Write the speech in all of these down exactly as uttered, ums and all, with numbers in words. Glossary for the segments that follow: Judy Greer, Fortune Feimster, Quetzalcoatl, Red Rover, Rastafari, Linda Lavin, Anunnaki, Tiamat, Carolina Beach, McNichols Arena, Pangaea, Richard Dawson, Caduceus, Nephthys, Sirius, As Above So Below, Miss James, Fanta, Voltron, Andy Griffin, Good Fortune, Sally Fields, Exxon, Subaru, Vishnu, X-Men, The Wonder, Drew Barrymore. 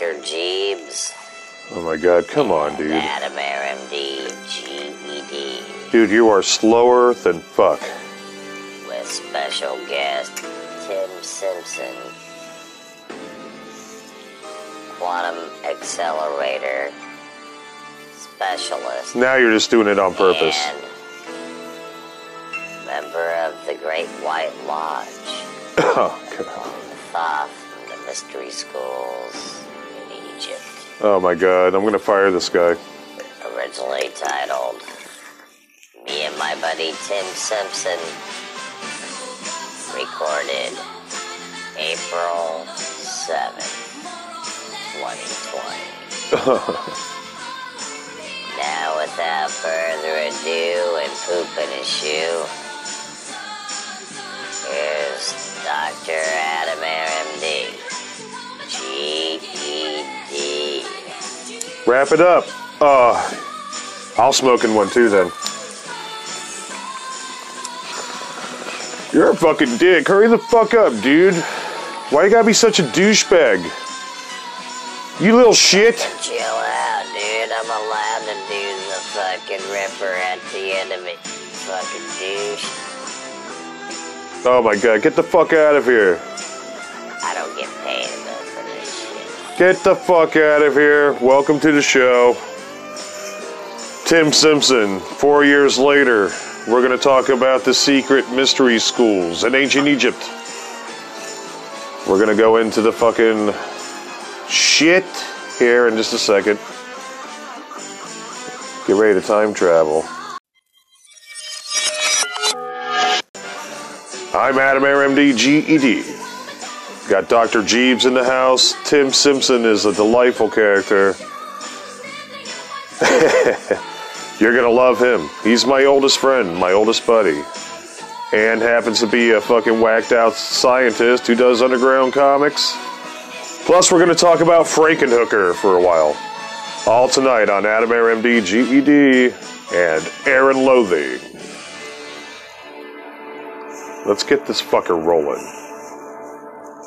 Doctor Jeebs. Oh my God, come on, dude. Adam Air, M D, G E D. Dude, you are slower than fuck. With special guest, Tim Simpson. Quantum Accelerator Specialist. Now you're just doing it on purpose. And member of the Great White Lodge. Oh, God. Thoth and the mystery schools in Egypt. Oh, my God. I'm going to fire this guy. Originally titled, Me and My Buddy Tim Simpson. Recorded April seventh, twenty twenty. Now, without further ado and poop in his shoe, here's Doctor Adam Air, M D, G E D. Wrap it up. Oh, I'll smoke in one too then. You're a fucking dick. Hurry the fuck up, dude. Why you gotta be such a douchebag? You little shit. Chill out, dude. I'm allowed to do the fucking ripper at the end of it, you fucking douche. Oh my God, get the fuck out of here. I don't get paid enough for this shit. Get the fuck out of here. Welcome to the show. Tim Simpson, four years later, we're gonna talk about the secret mystery schools in ancient Egypt. We're gonna go into the fucking shit here in just a second. Get ready to time travel. I'm Adam Air, M D, G E D. Got Doctor Jeebs in the house. Tim Simpson is a delightful character. You're gonna love him. He's my oldest friend, my oldest buddy. And happens to be a fucking whacked out scientist who does underground comics. Plus, we're going to talk about Frankenhooker for a while. All tonight on Adam Air, M D, G E D, and Air and Loathing. Let's get this fucker rolling.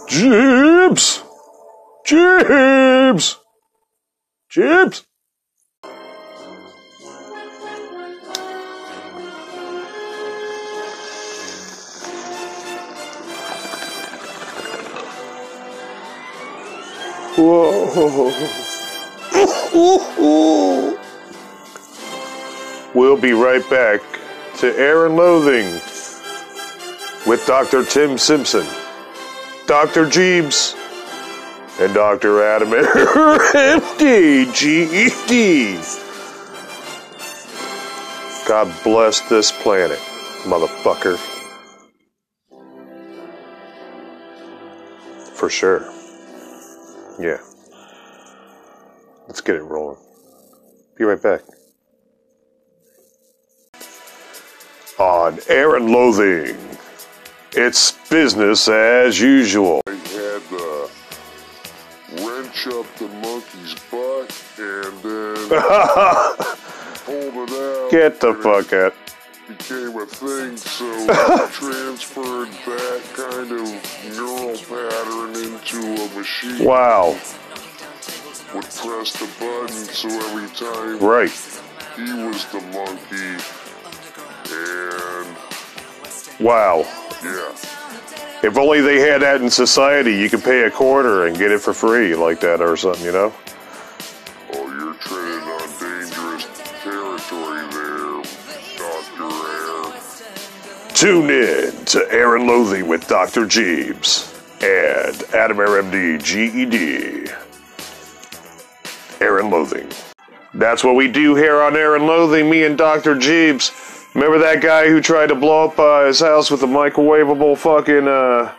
Jeebs! Jeebs! Jeebs! Whoa. We'll be right back to Air and Loathing with Doctor Tim Simpson, Doctor Jeebs, and Doctor Adam Air, M D, G E D. God bless this planet, motherfucker. For sure. Yeah. Let's get it rolling. Be right back. On Air and Loathing, it's business as usual. I had to wrench up the monkey's butt and then pulled it out. Get the fuck out. Became a thing, so I transferred that kind of neural pattern into a machine. Wow. Would press the button, so every time right. he was the monkey, and... Wow. Yeah. If only they had that in society, you could pay a quarter and get it for free like that or something, you know? Oh, you're trading on dangerous territory there. Tune in to Air and Loathing with Doctor Jeebs and Adam Air, M D, G E D. Air and Loathing. That's what we do here on Air and Loathing, me and Doctor Jeebs. Remember that guy who tried to blow up uh, his house with a microwavable fucking, uh,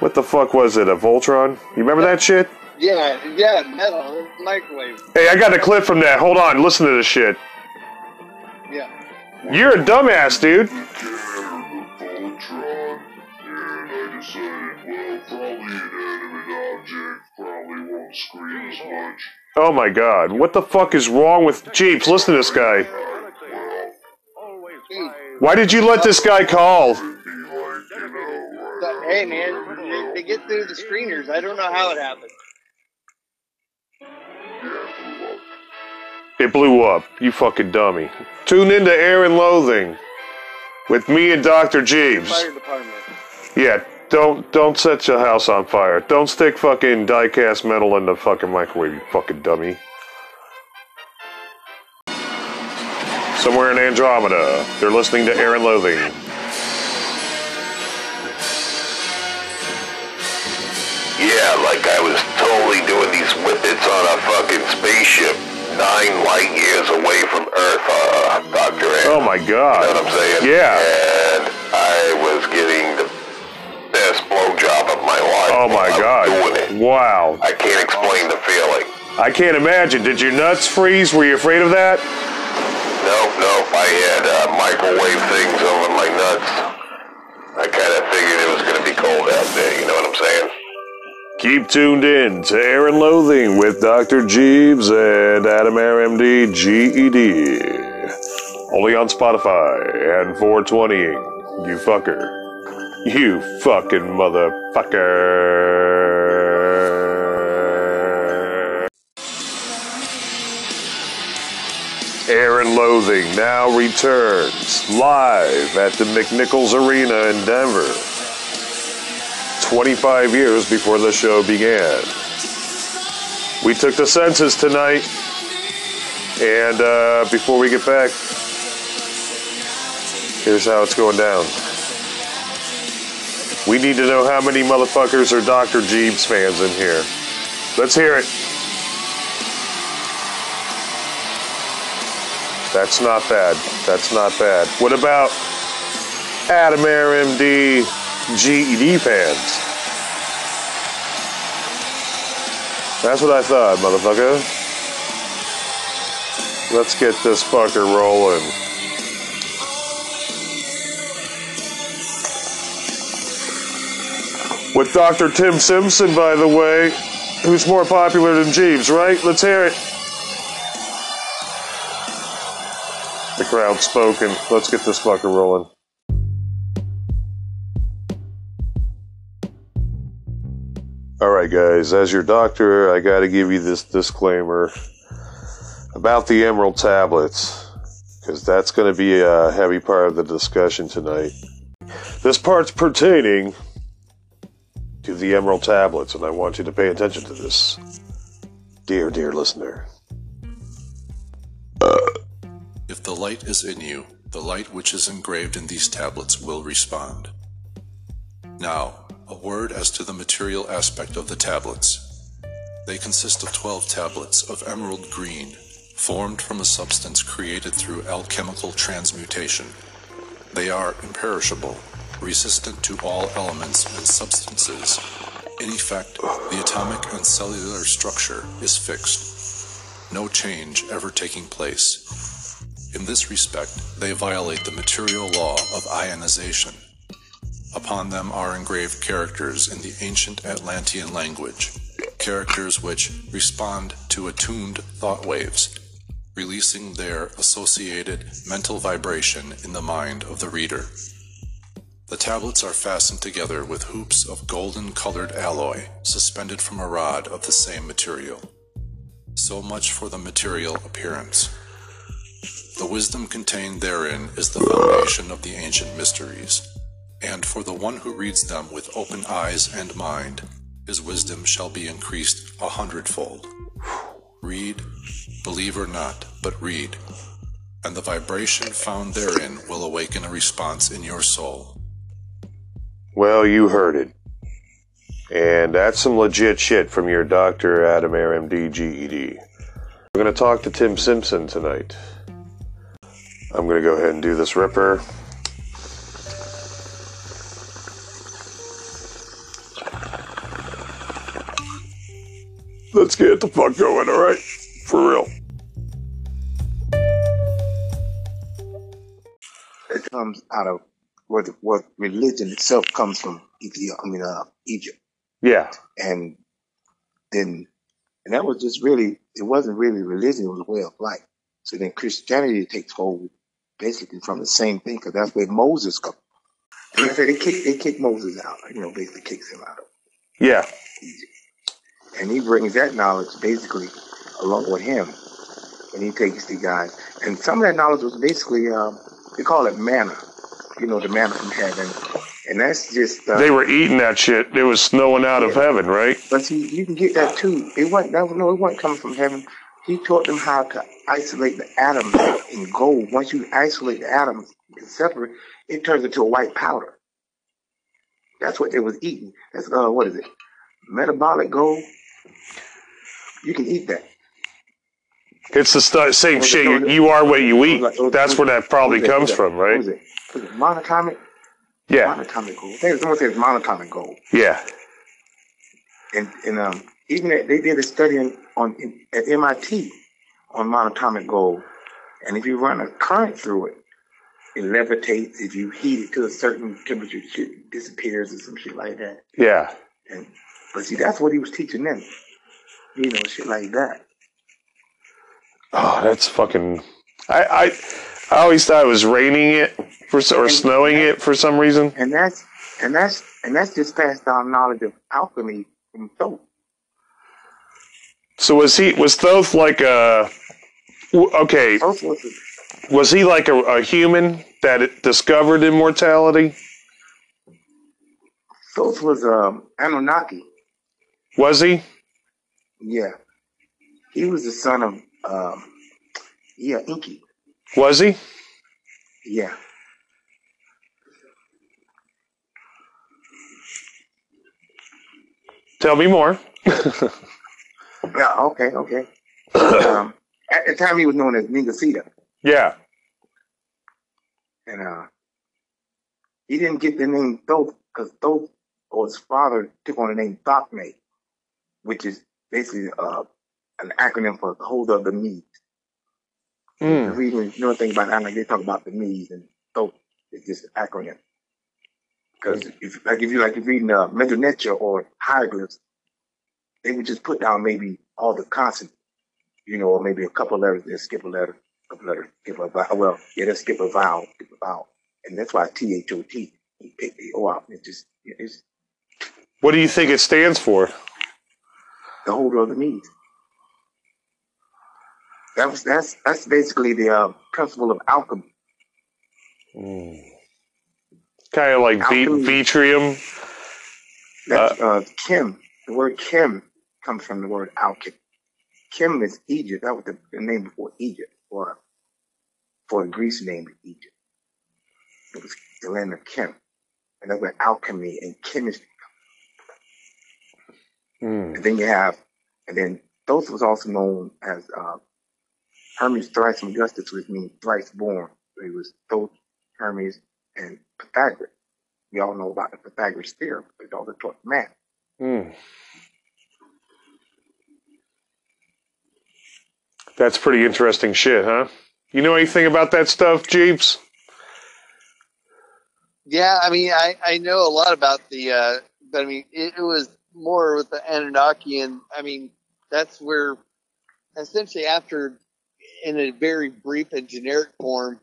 what the fuck was it, a Voltron? You remember that shit? Yeah, yeah, metal, microwave. Hey, I got a clip from that. Hold on, listen to this shit. Yeah. You're a dumbass, dude. Oh my God, what the fuck is wrong with Jeebs? Listen to this guy. Why did you let this guy call? Hey man, they, they get through the screeners. I don't know how it happened. It blew up, you fucking dummy. Tune into Air and Loathing with me and Doctor Jeeves. Fire department. Yeah, don't don't set your house on fire. Don't stick fucking die-cast metal in the fucking microwave, you fucking dummy. Somewhere in Andromeda, they're listening to Air and Loathing. Yeah, like I was totally doing these whippets on a fucking spaceship nine light years away from Earth, uh, Doctor Air. Oh my god. You know what I'm saying? Yeah. And I was getting the best blowjob of my life. Oh my god. Doing it. Wow. I can't explain the feeling. I can't imagine. Did your nuts freeze? Were you afraid of that? Nope, nope. I had uh, microwave things over my nuts. I kind of figured it was going to be cold out there, you know what I'm saying? Keep tuned in to Air and Loathing with Doctor Jeeves and Adam Air M D G E D. Only on Spotify and four twenty-ing. You fucker. You fucking motherfucker. Air and Loathing now returns live at the McNichols Arena in Denver. twenty-five years before the show began. We took the census tonight, and uh, before we get back, here's how it's going down. We need to know how many motherfuckers are Doctor Jeeves fans in here. Let's hear it. That's not bad. That's not bad. What about Adam Air M D G E D fans? That's what I thought, motherfucker. Let's get this fucker rolling. With Doctor Tim Simpson, by the way, who's more popular than Jeeves, right? Let's hear it. The crowd's spoken. Let's get this fucker rolling. Alright guys, as your doctor, I gotta give you this disclaimer about the Emerald Tablets, because that's going to be a heavy part of the discussion tonight. This part's pertaining to the Emerald Tablets, and I want you to pay attention to this, dear, dear listener. If the light is in you, the light which is engraved in these tablets will respond. Now, a word as to the material aspect of the tablets. They consist of twelve tablets of emerald green, formed from a substance created through alchemical transmutation. They are imperishable, resistant to all elements and substances. In effect, the atomic and cellular structure is fixed, no change ever taking place. In this respect, they violate the material law of ionization. Upon them are engraved characters in the ancient Atlantean language, characters which respond to attuned thought waves, releasing their associated mental vibration in the mind of the reader. The tablets are fastened together with hoops of golden-colored alloy suspended from a rod of the same material. So much for the material appearance. The wisdom contained therein is the foundation of the ancient mysteries. And for the one who reads them with open eyes and mind, his wisdom shall be increased a hundredfold. Read, believe or not, but read, and the vibration found therein will awaken a response in your soul. Well, you heard it. And that's some legit shit from your doctor, Adam Air, M D, G E D. We're going to talk to Tim Simpson tonight. I'm going to go ahead and do this ripper. Let's get the fuck going, alright? For real. It comes out of what, what religion itself comes from, Ethiopia, I mean, uh, Egypt. Yeah. And then, and that was just really, it wasn't really religion, it was a way of life. So then Christianity takes hold basically from the same thing, because that's where Moses comes from. They, they kick, they kick Moses out, you know, basically kicks him out of yeah. Egypt. And he brings that knowledge basically along with him and he takes the guys. And some of that knowledge was basically, um, they call it manna, you know, the manna from heaven. And that's just... Uh, they were eating that shit. It was snowing out yeah. of heaven, right? But see, you can get that too. It wasn't, that was, no, it wasn't coming from heaven. He taught them how to isolate the atoms in gold. Once you isolate the atoms and separate, it turns into a white powder. That's what they was eating. That's, uh, what is it? Metabolic gold. You can eat that. It's the st same what shit. You, you are what you eat. Like, oh, that's where that probably that, comes that, from, right? What is it? Is it monatomic? Yeah. Monatomic gold. I think someone says monatomic gold. Yeah. And, and um, even at, they did a study in, on in, at M I T on monatomic gold. And if you run a current through it, it levitates. If you heat it to a certain temperature, it disappears or some shit like that. Yeah. And, but see, that's what he was teaching them. You know, shit like that. Oh, that's fucking... I, I, I always thought it was raining it for, or and, snowing and, it for some reason. And that's and that's, and that's just passed down knowledge of alchemy from Thoth. So was he... Was Thoth like a... Okay. Thoth was a, Was he like a, a human that discovered immortality? Thoth was um, Anunnaki. Was he? Yeah. He was the son of, um, yeah, Icke. Was he? Yeah. Tell me more. Yeah, okay, okay. um, at the time he was known as Ningasita. Yeah. And uh, he didn't get the name Thoth because Thoth or his father took on the name Thothme, which is basically uh, an acronym for hold of the Medes. Mm. The reason you know anything about it, like they talk about the Medes, and Thoth is just an acronym. Because mm. if like if you like you're reading uh, Mesonetia or hieroglyphs, they would just put down maybe all the consonants, you know, or maybe a couple of letters, they skip a letter. Letter, skip a vowel. Well, yeah, let's skip a vowel, skip a vowel, and that's why T H O T. You pick the O out. It just it's. What do you think it stands for? The holder of the Medes. That was that's that's basically the uh, principle of alchemy. Mm. Kind of like alchemy. Vitrium. That's uh, uh, chem. The word chem comes from the word alchemy. Chem is Egypt. That was the, the name before Egypt. For, for Greece named Egypt. It was the land of Chem. And that's where alchemy and chemistry come. Mm. And then you have, and then Thoth was also known as uh, Hermes Thrice Augustus, which means thrice born. So he was Thoth, Hermes, and Pythagoras. We all know about the Pythagoras theorem, but it also taught math. Mm. That's pretty interesting shit, huh? You know anything about that stuff, Jeeps? Yeah, I mean, I, I know a lot about the, uh, but I mean, it, it was more with the Anunnaki, and I mean, that's where, essentially after, in a very brief and generic form,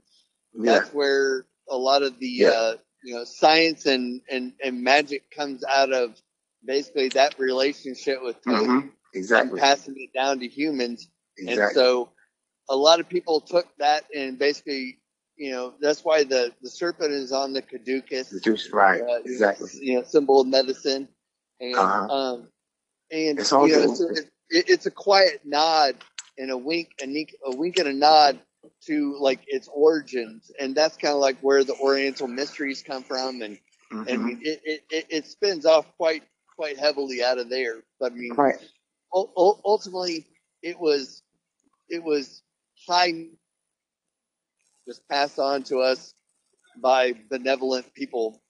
yeah. that's where a lot of the, yeah. uh, you know, science and, and, and magic comes out of basically that relationship with Thoth. Mm-hmm. Exactly. And passing it down to humans. Exactly. And so a lot of people took that and basically, you know, that's why the, the serpent is on the caduceus. Caduceus, right. Uh, exactly. You know, symbol of medicine. And, uh-huh. um, and it's, you know, it's, a, it, it's a quiet nod and a wink, a wink, a wink and a nod to like its origins. And that's kind of like where the Oriental mysteries come from. And, mm-hmm. and it, it, it, it spins off quite, quite heavily out of there. But I mean, right. ultimately it was, It was high, was passed on to us by benevolent people,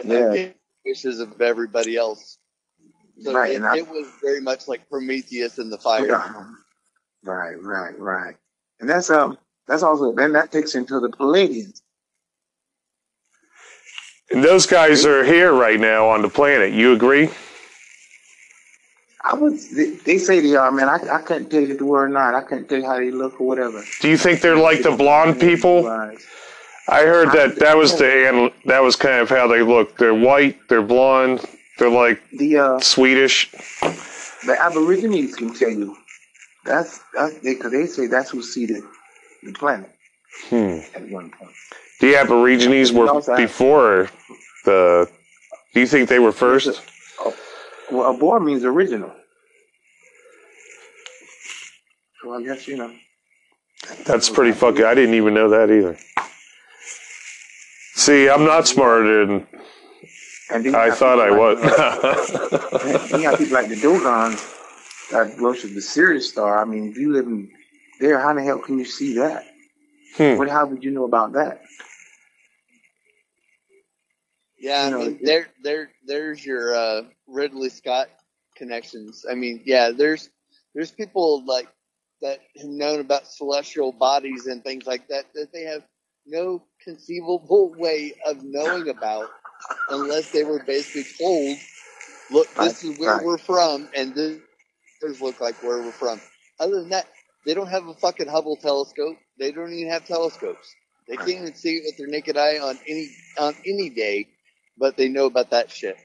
and yeah. wishes of everybody else. So right, it, and I, it was very much like Prometheus and the fire. Yeah. Right, right, right. And that's um, that's also then that takes into the Palladians. And those guys are here right now on the planet. You agree? I would. They say they are, man. I, I couldn't tell you if they were or not. I couldn't tell you how they look or whatever. Do you think they're like the blonde people? I heard that that was the that was kind of how they look. They're white. They're blonde. They're like the uh, Swedish. The Aborigines can tell you That's, that's they, cause they say that's who seeded the planet hmm. at one point. The Aborigines were before the. Do you think they were first? A, well, abor means original. So I guess, you know. That's pretty fucking. I didn't even know that either. See, I'm not smarter than I thought I was. You got people like the Dogons that worship the Sirius star. I mean, if you live in there, how the hell can you see that? Hmm. What? How would you know about that? Yeah, you know, I mean, there, there, there's your uh, Ridley Scott connections. I mean, yeah, there's, there's people like that who've known about celestial bodies and things like that that they have no conceivable way of knowing about unless they were basically told, "Look, this is where we're from, and this does look like where we're from." Other than that, they don't have a fucking Hubble telescope. They don't even have telescopes. They can't even see it with their naked eye on any on any day, but they know about that shit.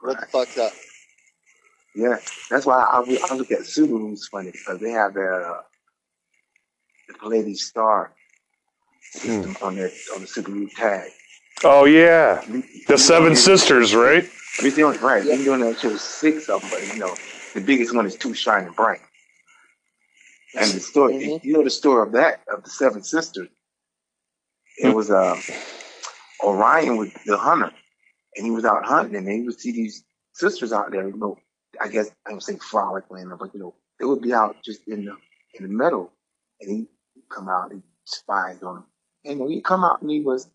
What the fuck's up? Yeah, that's why I, I look at Subarus funny, because they have their uh, the Palladian star system hmm. on their on the Subaru tag. Oh yeah, the Seven Sisters, right? We've been doing right. We've been doing that to six of them, but you know the biggest one is too shining bright. And the story, mm-hmm. you know, the story of that of the Seven Sisters. It was uh, Orion was the hunter, and he was out hunting, and he would see these sisters out there, you know. I guess I don't say frolicking, but you know, they would be out just in the in the meadow, and he come out and spies on him. And when he come out, and he was,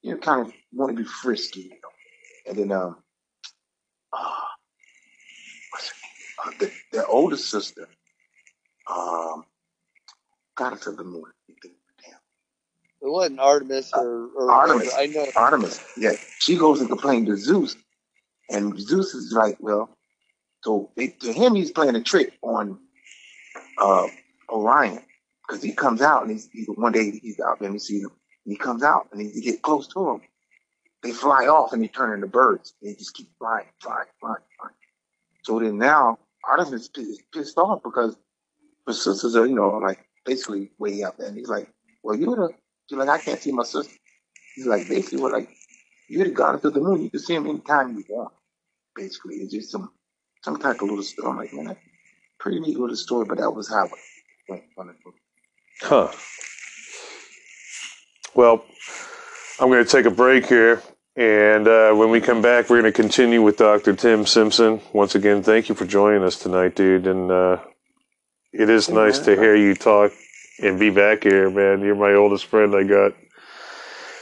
you know, kind of want to be frisky, you know. And then um, uh, what's her name? Uh, the, the older sister, um, got into the moon. It wasn't Artemis or, or Artemis. I know Artemis. Yeah, she goes and complains to Zeus. And Zeus is like, well, so they, to him, he's playing a trick on uh, Orion, because he comes out and he's, he's one day he's out there and he sees him. And he comes out and he, he gets close to him. They fly off and they turn into birds. They just keep flying, flying, flying, flying. So then now Artemis is pissed off because her sisters are, you know, like basically way out there. And he's like, well, you're the, she's like, I can't see my sister. He's like, basically, we're like, you're the goddess of the moon. You can see him anytime you want. Basically, it's just some some type of little story. I'm like, man, that's a pretty neat little story, but that was how it went on the book. Huh. Well, I'm going to take a break here. And uh, when we come back, we're going to continue with Doctor Tim Simpson. Once again, thank you for joining us tonight, dude. And uh, it is yeah, nice to hear you talk. And be back here, man. You're my oldest friend I got.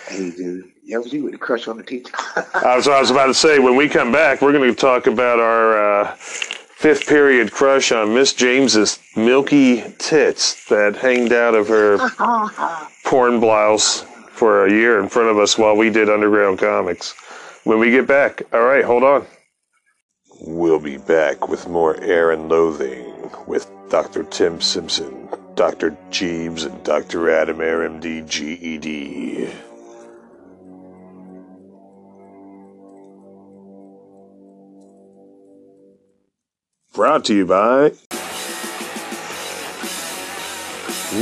Hey, dude. Yeah, was you with a crush on the teacher? I, was, I was about to say, when we come back, we're going to talk about our uh, fifth period crush on Miss James's milky tits that hanged out of her porn blouse for a year in front of us while we did underground comics. When we get back. All right, hold on. We'll be back with more Air and Loathing with Doctor Tim Simpson, Doctor Jeeves, and Doctor Adam Air, M D, G E D. Brought to you by...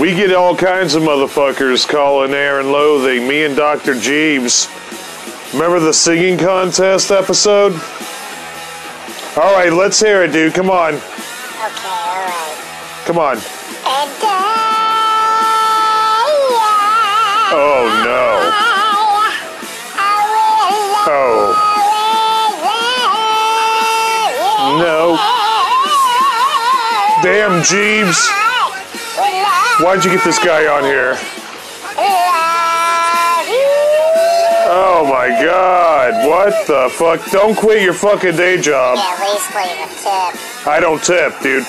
We get all kinds of motherfuckers calling Air and Loathing, me and Doctor Jeeves. Remember the singing contest episode? All right, let's hear it, dude. Come on. Okay, all right. Come on. Oh no. Oh. No. Damn, Jeeves. Why'd you get this guy on here? Oh my god. What the fuck? Don't quit your fucking day job. I don't tip, dude.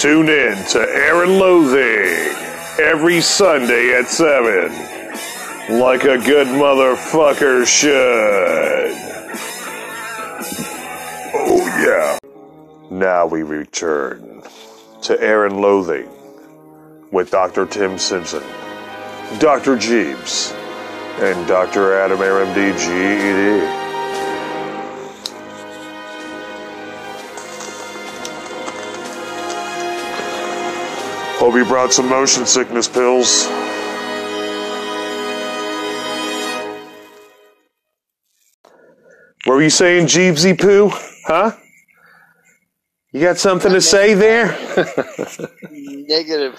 Tune in to Air and Loathing every Sunday at seven, like a good motherfucker should. Oh, yeah. Now we return to Air and Loathing with Doctor Tim Simpson, Doctor Jeeves, and Doctor Adam Air, M D, G E D. Hope you brought some motion sickness pills. What were you saying, Jeebsy Poo? Huh? You got something to say there? Negative.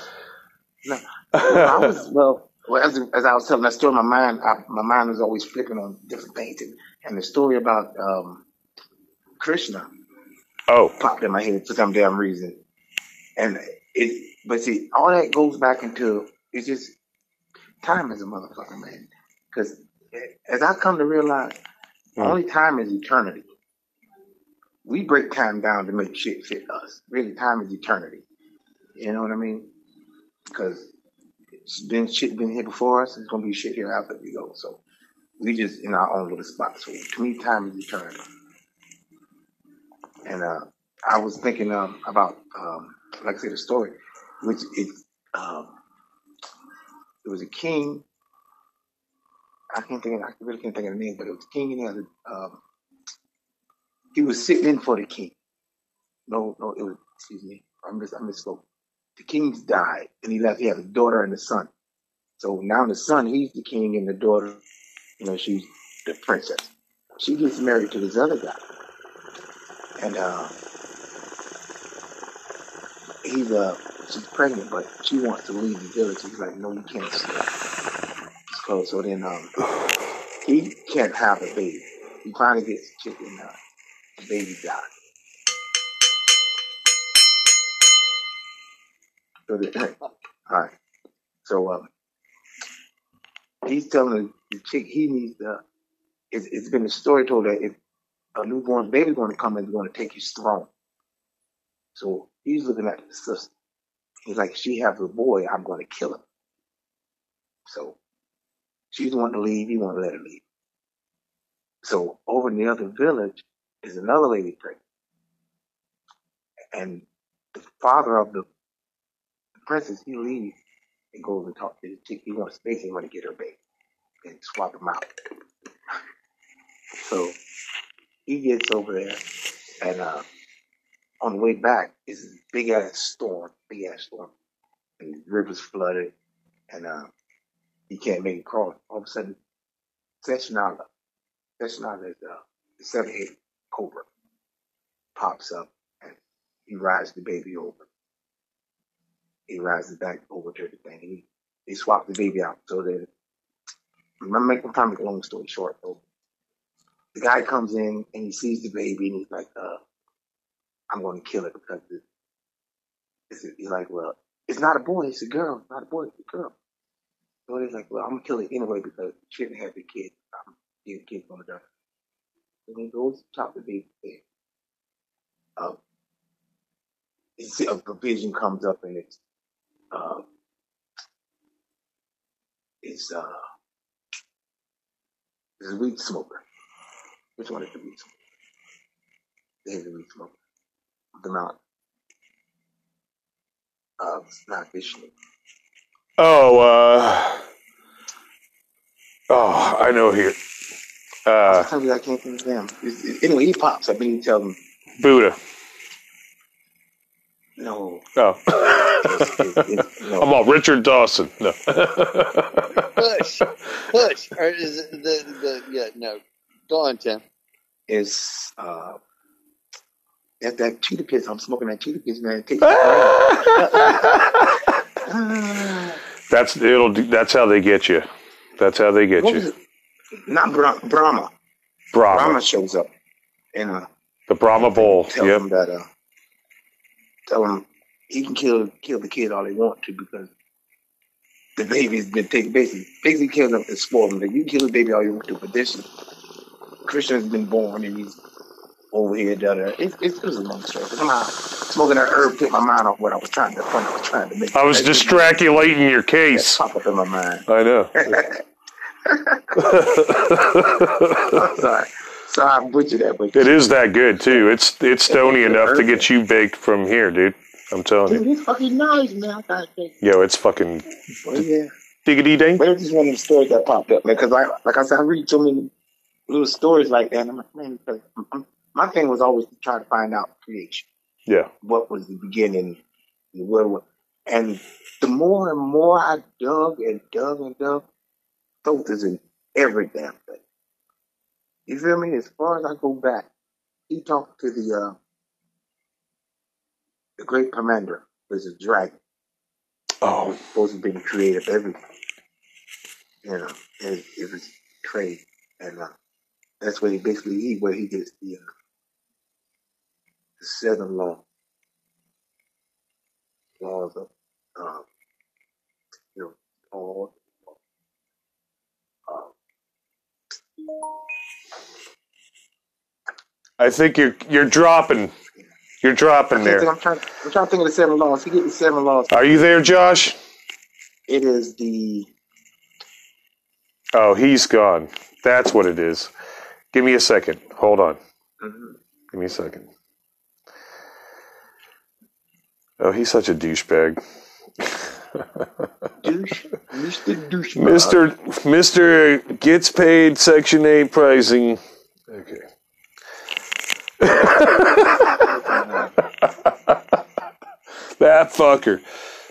No, I was, well, well as, as I was telling that story, my mind, I, my mind was always flipping on different things, and, and the story about um, Krishna oh. popped in my head for some damn reason. And it, but see, all that goes back into it's just time is a motherfucker, man. Because as I come to realize, mm. only time is eternity. We break time down to make shit fit us. Really, time is eternity. You know what I mean? Because it's been shit been here before us. It's gonna be shit here after we go. So we just in our own little spot. So to me, time is eternity. And uh, I was thinking um, about, um, like I said, the story, which is um, it was a king. I can't think. Of, I really can't think of the name, but it was a king and he had a. Um, He was sitting in for the king. No, no, it was, excuse me, I, mis I misspoke. The king's died, and he left. He had a daughter and a son. So now the son, he's the king, and the daughter, you know, she's the princess. She gets married to this other guy, and uh, he's uh, she's pregnant, but she wants to leave the village. He's like, no, you can't stay. So, so then um, he can't have a baby. He finally gets chicken. Uh, The baby died. So the, all right. So um, he's telling the chick he needs the. It's, it's been a story told that if a newborn baby's going to come and going to take his throne. So he's looking at the sister. He's like, she has a boy. I'm going to kill him. So she's wanting to leave. He won't let her leave. So over in the other village. Is another lady pregnant, and the father of the princess he leaves and goes and talks to the chick. He wants space. He wants to get her baby and swap him out. So he gets over there, and uh, on the way back is this big ass storm, big ass storm, and the river's flooded, and uh, he can't make it cross. All of a sudden, Seshnala, Seshnala is uh, the seven-head cobra pops up and he rides the baby over. He rides it back over to the thing. He, he swapped the baby out so that, I'm making time to make a long story short though. The guy comes in and he sees the baby and he's like, uh, I'm going to kill it because it's, he's like, well, it's not a boy, it's a girl. It's not a boy, it's a girl. So he's like, well, I'm going to kill it anyway because she didn't have the kid. Um, the kid's going to die. And he goes to chop the baby head. Uh, a vision comes up and it's uh, it's uh it's a weed smoker. Which one is the weed smoker? The heavy weed smoker. The mountain. Uh it's not Vishnu. Oh uh Oh, I know here. Uh, Sometimes I can't think of them. It's, it, anyway, he pops up and he tells him. Buddha. No. Oh. it's, it's, it's, no. I'm all Richard Dawson. No. Push. Push. Or is it the, the, yeah, no. Go on, Tim. It's, uh, that, that cheetah piss. I'm smoking that cheetah piss, man. Take that's, it'll, that's how they get you. That's how they get what you. Not Bra Brahma. Brahma. Brahma shows up. In a, the Brahma bowl. Tell yep. him that. Uh, tell him he can kill kill the kid all he wants to because the baby's been taken. Basically, basically kills him and spoils him. Like, you can kill the baby all you want to, but this Christian's been born and he's over here. Da, da. It, it, it was a long story. Somehow smoking that herb took my mind off what I was trying to. Point I was trying to make. I was distracting your case. Pop up in my mind. I know. I'm sorry. So I butchered that. But it is that good too. It's it's stony it's enough to get you baked from here, dude. I'm telling dude, you. It's fucking nice, man. I Yo, it's fucking. Well, yeah. Diggity dang. But it was just one of the stories that popped up, man. Because I, like I said, I read so many little stories like that. And I'm like, man, my thing was always to try to find out creation. Yeah. What was the beginning? What And the more and more I dug and dug and dug, Thoth is in every damn thing. You feel me? As far as I go back, he talked to the uh, the great commander, who's a dragon. Oh, it's supposed to be creative, everything. You know, it, it was crazy, and uh, that's where he basically he where he gets the uh, the seven law laws of um, you know all. I think you're you're dropping, you're dropping there. Think, I'm trying. I'm trying to think of the seven laws. He gets the seven laws. Are you there, Josh? It is the. Oh, he's gone. That's what it is. Give me a second. Hold on. Mm-hmm. Give me a second. Oh, he's such a douchebag. Douche, Mister Douchebag. Mister Mister gets paid Section eight pricing. Okay. That fucker.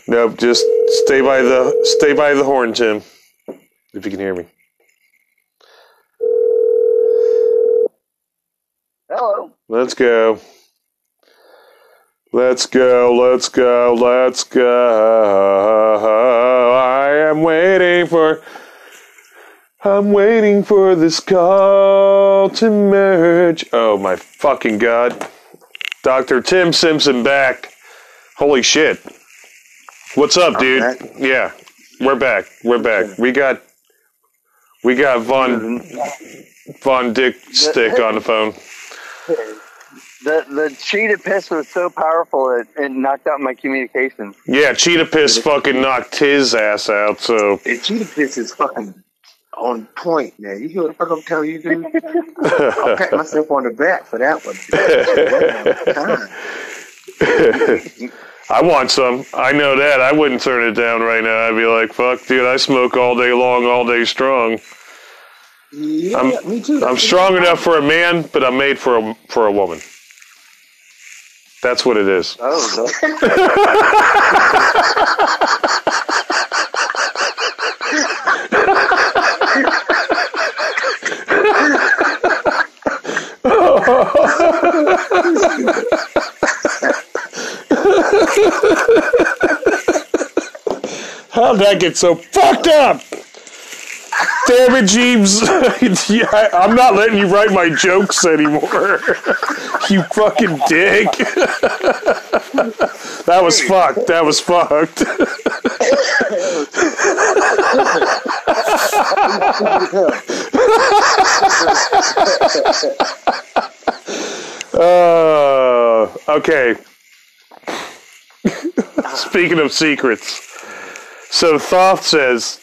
Nope, just stay by the stay by the horn, Tim. If you can hear me. Hello. Let's go. Let's go, let's go, let's go. I am waiting for, I'm waiting for this call to merge. Oh my fucking God. Doctor Tim Simpson back. Holy shit. What's up, dude? Right. Yeah, we're back. We're back. We got, we got Von, Von Dick Stick on the phone. The the cheetah piss was so powerful it, it knocked out my communications. Yeah, cheetah piss fucking knocked his ass out. So the cheetah piss is fucking on point, man. You hear what the fuck I'm telling you, dude? I'll pat myself on the back for that one. I want some. I know that. I wouldn't turn it down right now. I'd be like, fuck, dude. I smoke all day long, all day strong. Yeah, I'm, me too. I'm strong enough for a man, but I'm made for a for a woman. That's what it is. Oh, no. How'd that get so fucked up? Damn it, Jeeves. Yeah, I'm not letting you write my jokes anymore. You fucking dick. That was fucked. That was fucked. uh, okay. Speaking of secrets. So Thoth says...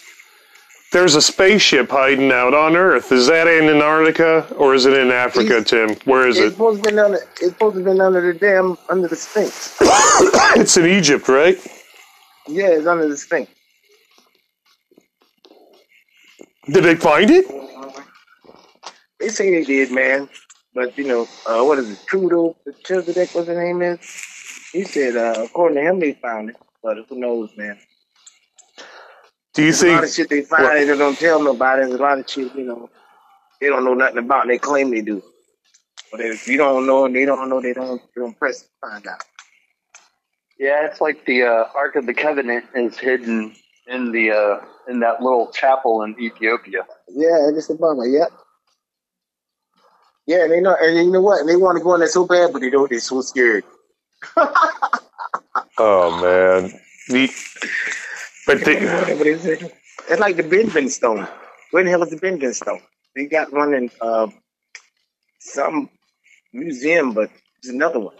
There's a spaceship hiding out on Earth. Is that in Antarctica or is it in Africa, it's, Tim? Where is it's it? Supposed to be under, it's supposed to be under the damn, under the Sphinx. It's in Egypt, right? Yeah, it's under the Sphinx. Did they find it? They say they did, man. But, you know, uh, what is it? Trudeau, the Childeck, what the name is? He said, uh, according to him, they found it. But who knows, man? Do you There's think a lot of shit they find well, they don't tell nobody? There's a lot of shit, you know, they don't know nothing about and they claim they do. But if you don't know and they don't know, they don't, they don't press to find out. Yeah, it's like the uh, Ark of the Covenant is hidden in the uh, in that little chapel in Ethiopia. Yeah, it's a bummer, yep. Yeah, and they know, and you know what? And they want to go in there so bad, but they don't, they're so scared. Oh, man. The... But they, it's like the Bending Stone. Where the hell is the Bending Stone? They got one in uh, some museum, but there's another one.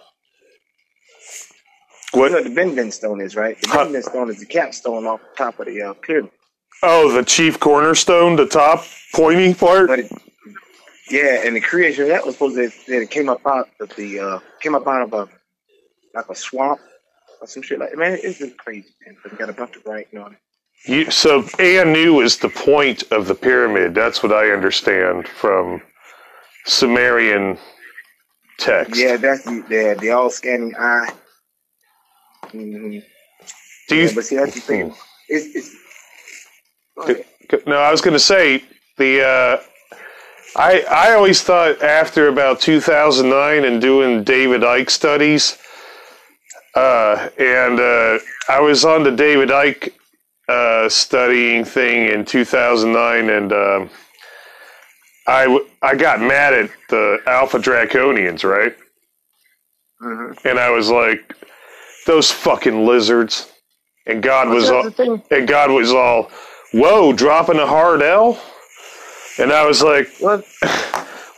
What? You know what the Bending Stone is, right? The Bending huh. Stone is the capstone off the top of the uh, pyramid. Oh, the chief cornerstone, the top pointy part. But it, yeah, and the creation of that was supposed to that it came up out of the uh, came up out of a like a swamp. Or some shit like, man, it's just crazy, man. But we got a bunch of writing on it. You, so Anu is the point of the pyramid. That's what I understand from Sumerian text. Yeah, that's the, the, the all-scanning eye. Mm-hmm. Do you, yeah, but see, that's the thing. It's, it's, okay. No, I was going to say the. Uh, I I always thought after about two thousand nine and doing David Icke studies, uh, and uh, I was on the David Icke uh, studying thing in two thousand nine, and um, I w I got mad at the Alpha Draconians, right? Mm-hmm. And I was like, those fucking lizards. And God was all, and God was all, whoa, dropping a hard L? And I was like, well,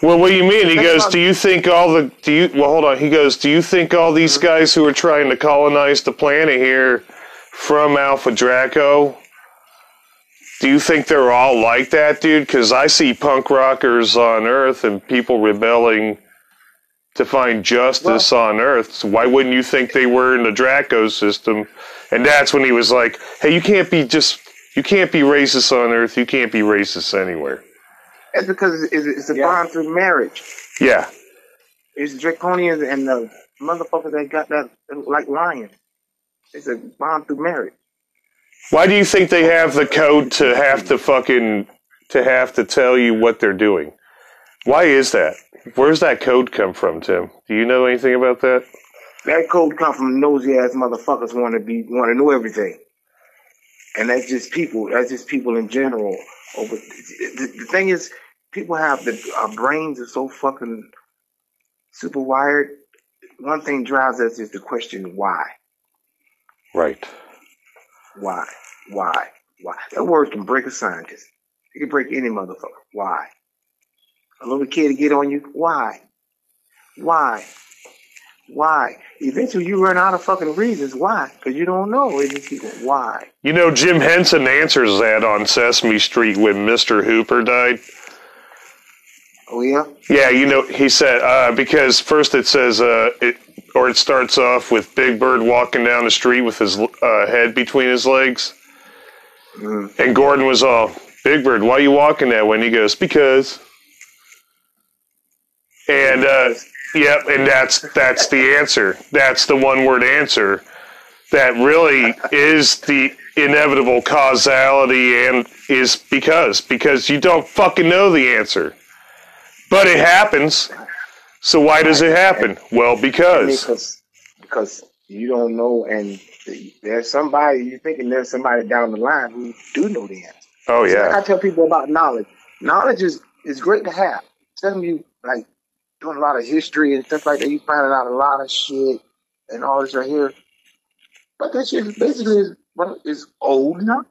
well what do you mean? He goes, do you think all the, do you, well, hold on. He goes, do you think all these guys who are trying to colonize the planet here from Alpha Draco, do you think they're all like that, dude? Because I see punk rockers on Earth and people rebelling to find justice well, on Earth. So why wouldn't you think they were in the Draco system? And that's when he was like, hey, you can't be just, you can't be racist on Earth. You can't be racist anywhere. That's because it's, it's a yeah. bond through marriage. Yeah. It's Draconians and the motherfuckers that got that, like lions. It's a bond through marriage. Why do you think they have the code to have to fucking, to have to tell you what they're doing? Why is that? Where's that code come from, Tim? Do you know anything about that? That code comes from nosy ass motherfuckers want to be want to know everything, and that's just people. That's just people in general. Over the, the thing is, people have the our brains are so fucking super wired. One thing drives us is the question why. Right. Why? Why? Why? That word can break a scientist. It can break any motherfucker. Why? A little kid to get on you. Why? Why? Why? Eventually you run out of fucking reasons. Why? Because you don't know. It just keeps, why? You know, Jim Henson answers that on Sesame Street when Mister Hooper died. Oh, yeah? Yeah, you know, he said, uh, because first it says, uh, it, or it starts off with Big Bird walking down the street with his uh, head between his legs. Mm. And Gordon was all, Big Bird, why are you walking that way? And he goes, because. And, uh, yep, and that's that's the answer. That's the one-word answer that really is the inevitable causality and is because. Because you don't fucking know the answer. But it happens. So why does it happen? Well, because. Because, because you don't know, and there's somebody, you're thinking there's somebody down the line who do know the answer. Oh, yeah. So like I tell people about knowledge. Knowledge is, is great to have. Some of you, like, doing a lot of history and stuff like that, you finding out a lot of shit and all this right here. But that shit basically is, is old knowledge.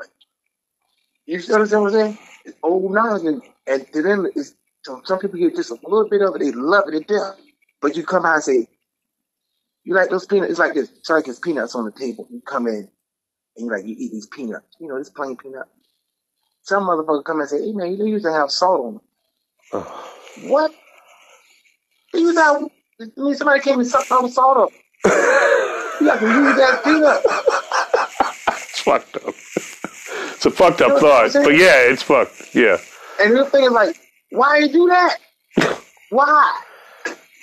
You understand what I'm saying? It's old knowledge, and, and to them, it's, so some people get just a little bit of it, they love it to death. But you come out and say, "You like those peanuts?" It's like this, it's like there's peanuts on the table. You come in and you like you eat these peanuts. You know, this plain peanut. Some motherfucker come in and say, "Hey man, you used to have salt on them." Oh. What? You know, somebody came and sucked all the salt up. You got to use that peanut. It's fucked up. It's a fucked up you know thought. But yeah, it's fucked. Yeah. And the thing is like, why you do that? Why?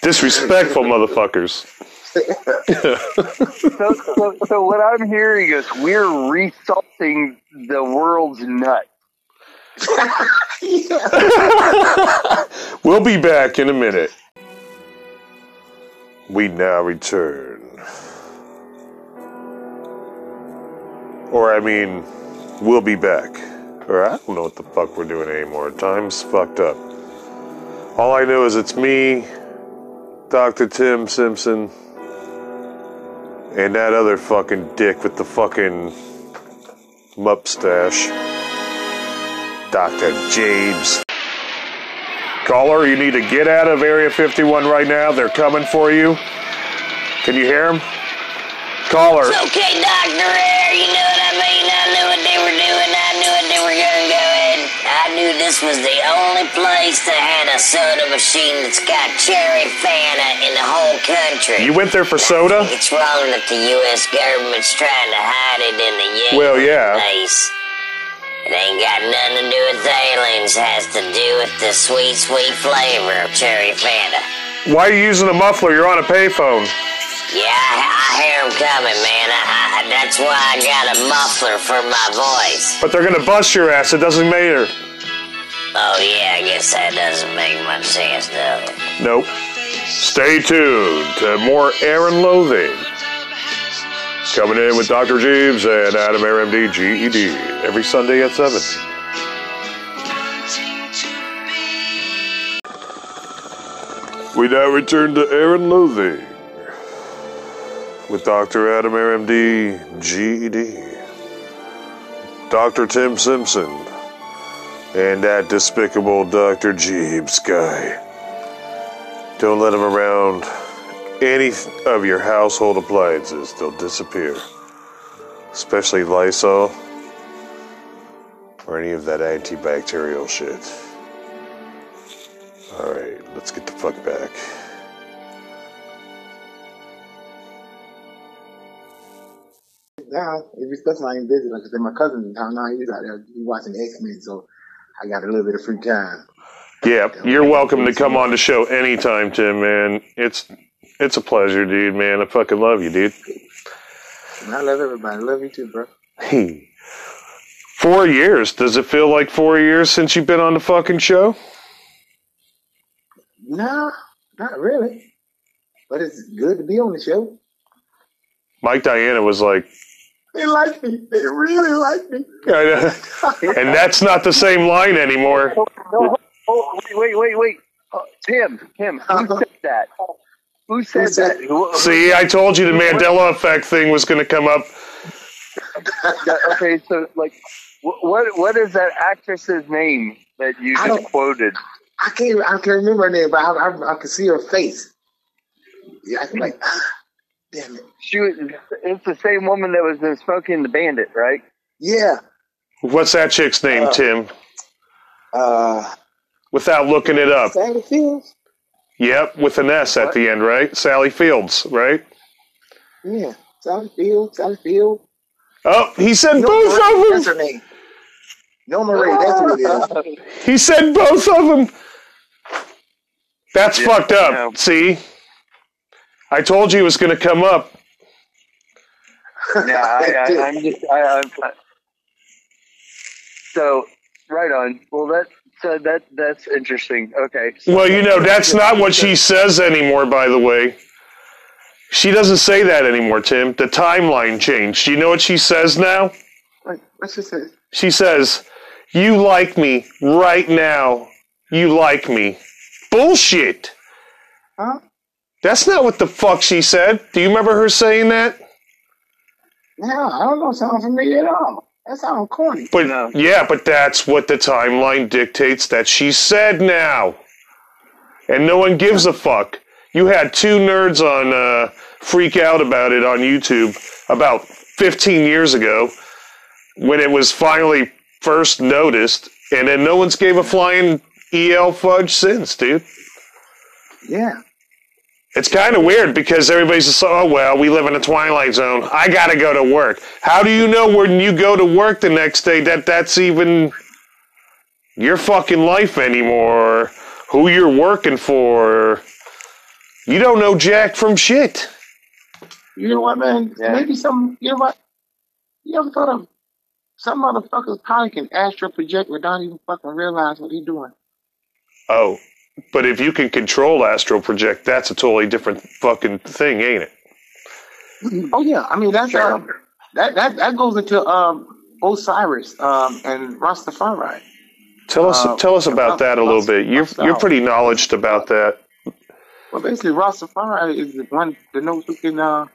Disrespectful motherfuckers. so, so, so what I'm hearing is we're re-salting the world's nut. We'll be back in a minute. We now return. Or, I mean, we'll be back. Or I don't know what the fuck we're doing anymore. Time's fucked up. All I know is it's me, Doctor Tim Simpson, and that other fucking dick with the fucking mustache, Doctor James. Caller, you need to get out of Area fifty-one right now. They're coming for you. Can you hear them? Caller. It's okay, Doctor Air. You know what I mean? I knew what they were doing. I knew what they were going to go in. I knew this was the only place that had a soda machine that's got cherry Fanta in the whole country. You went there for soda? It's wrong that the U S government's trying to hide it in the U S Well, yeah. Place. It ain't got nothing to do with aliens. It has to do with the sweet, sweet flavor of cherry Fanta. Why are you using a muffler? You're on a payphone. Yeah, I hear them coming, man. I, I, that's why I got a muffler for my voice. But they're gonna bust your ass. It doesn't matter. Oh yeah, I guess that doesn't make much sense, though. Nope. Stay tuned to more Air and Loathing. Coming in with Doctor Jeeves and Adam Air M D G E D every Sunday at seven. We now return to Air and Loathing with Doctor Adam Air M D G E D, Doctor Tim Simpson, and that despicable Doctor Jeeves guy. Don't let them around any of your household appliances. They'll disappear. Especially Lysol or any of that antibacterial shit. Alright, let's get the fuck back. Now, if it's stuff I ain't busy, like I said, my cousin, I don't know, he's out there, he's watching X-Men, so I got a little bit of free time. Yeah, you're welcome to come on the show anytime, Tim, man. It's it's a pleasure, dude, man. I fucking love you, dude. I love everybody. I love you too, bro. Hey. Four years. Does it feel like four years since you've been on the fucking show? No, not really. But it's good to be on the show. Mike Diana was like... They like me. They really like me. I know. And that's not the same line anymore. Oh, wait, wait, wait. Uh, Tim, Tim, who said that? Who said, who said that? that? See, I told you the Mandela Effect thing was going to come up. Okay, so, like, what what is that actress's name that you I just quoted? I can't, I can't remember her name, but I, I, I can see her face. Yeah, I can, like, ah, damn it. She was, it's the same woman that was in Smokey and the Bandit, right? Yeah. What's that chick's name, uh, Tim? Uh... Without looking it up. Sally Fields? Yep, with an S at the end, right? Sally Fields, right? Yeah, Sally Fields, Sally Fields. Oh, he said both of them! That's her name. No, Marie, that's what it is. He said both of them! That's fucked up, see? I told you it was going to come up. Yeah, I, I, I'm just... I, I'm, I, so, right on. Well, that... So that that's interesting. Okay. So well, you know, that's not what she says anymore, by the way. She doesn't say that anymore, Tim. The timeline changed. Do you know what she says now? What, what's she say? She says, "You like me right now. You like me." Bullshit. Huh? That's not what the fuck she said. Do you remember her saying that? No, I don't know. Sound familiar at all. That sounds corny. But, no. Yeah, but that's what the timeline dictates that she said now. And no one gives a fuck. You had two nerds on uh, Freak Out about it on YouTube about fifteen years ago when it was finally first noticed, and then no one's gave a flying E L fudge since, dude. Yeah. It's kind of weird because everybody's just like, oh, well, we live in a twilight zone. I got to go to work. How do you know when you go to work the next day that that's even your fucking life anymore? Who you're working for? You don't know jack from shit. You know what, man? Yeah. Maybe some, you know what? You ever thought of some motherfuckers probably can astral project without even fucking realize what he's doing? Oh. But if you can control astral project, that's a totally different fucking thing, ain't it? Oh yeah, I mean that's sure. um, that that that goes into um, Osiris um, and Rastafari. Tell us uh, tell us about uh, that a little bit. You're you're pretty knowledgeable about that. Well, basically Rastafari is the one that knows who can uh,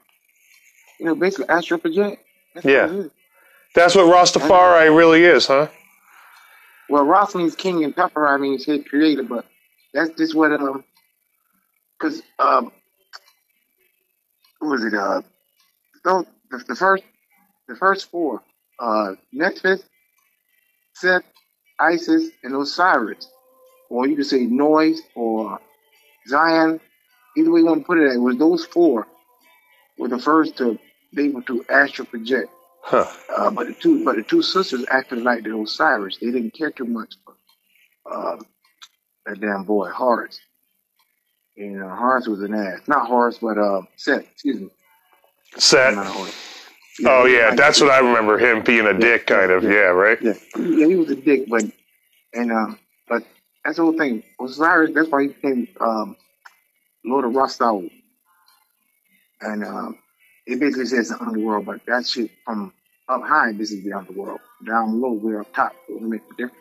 you know basically astral project. That's yeah, what that's what Rastafari really is, huh? Well, Ras means king and Papari means his creator, but that's just what, um, because, um, what was it, uh, so the, the first, the first four, uh, Nephthys, Seth, Isis, and Osiris, or you could say Noise or Zion, either way you want to put it, it was those four were the first to be able to astral project. Huh. Uh, but the two, but the two sisters acted like the Osiris. They didn't care too much, but, uh, that damn boy, Horus. And uh, Horus was an ass. Not Horus, but uh, Seth, excuse me. Seth. Yeah, oh yeah, like that's what I remember him being a yeah, dick, kind yeah, of. Yeah, yeah, right. Yeah, yeah, he was a dick, but and uh, but that's the whole thing. Osiris, that's why he became um, Lord of Rastafari, and um, it basically says the underworld. But that shit from up high, this is the underworld. Down low, we're up top. It doesn't make a difference.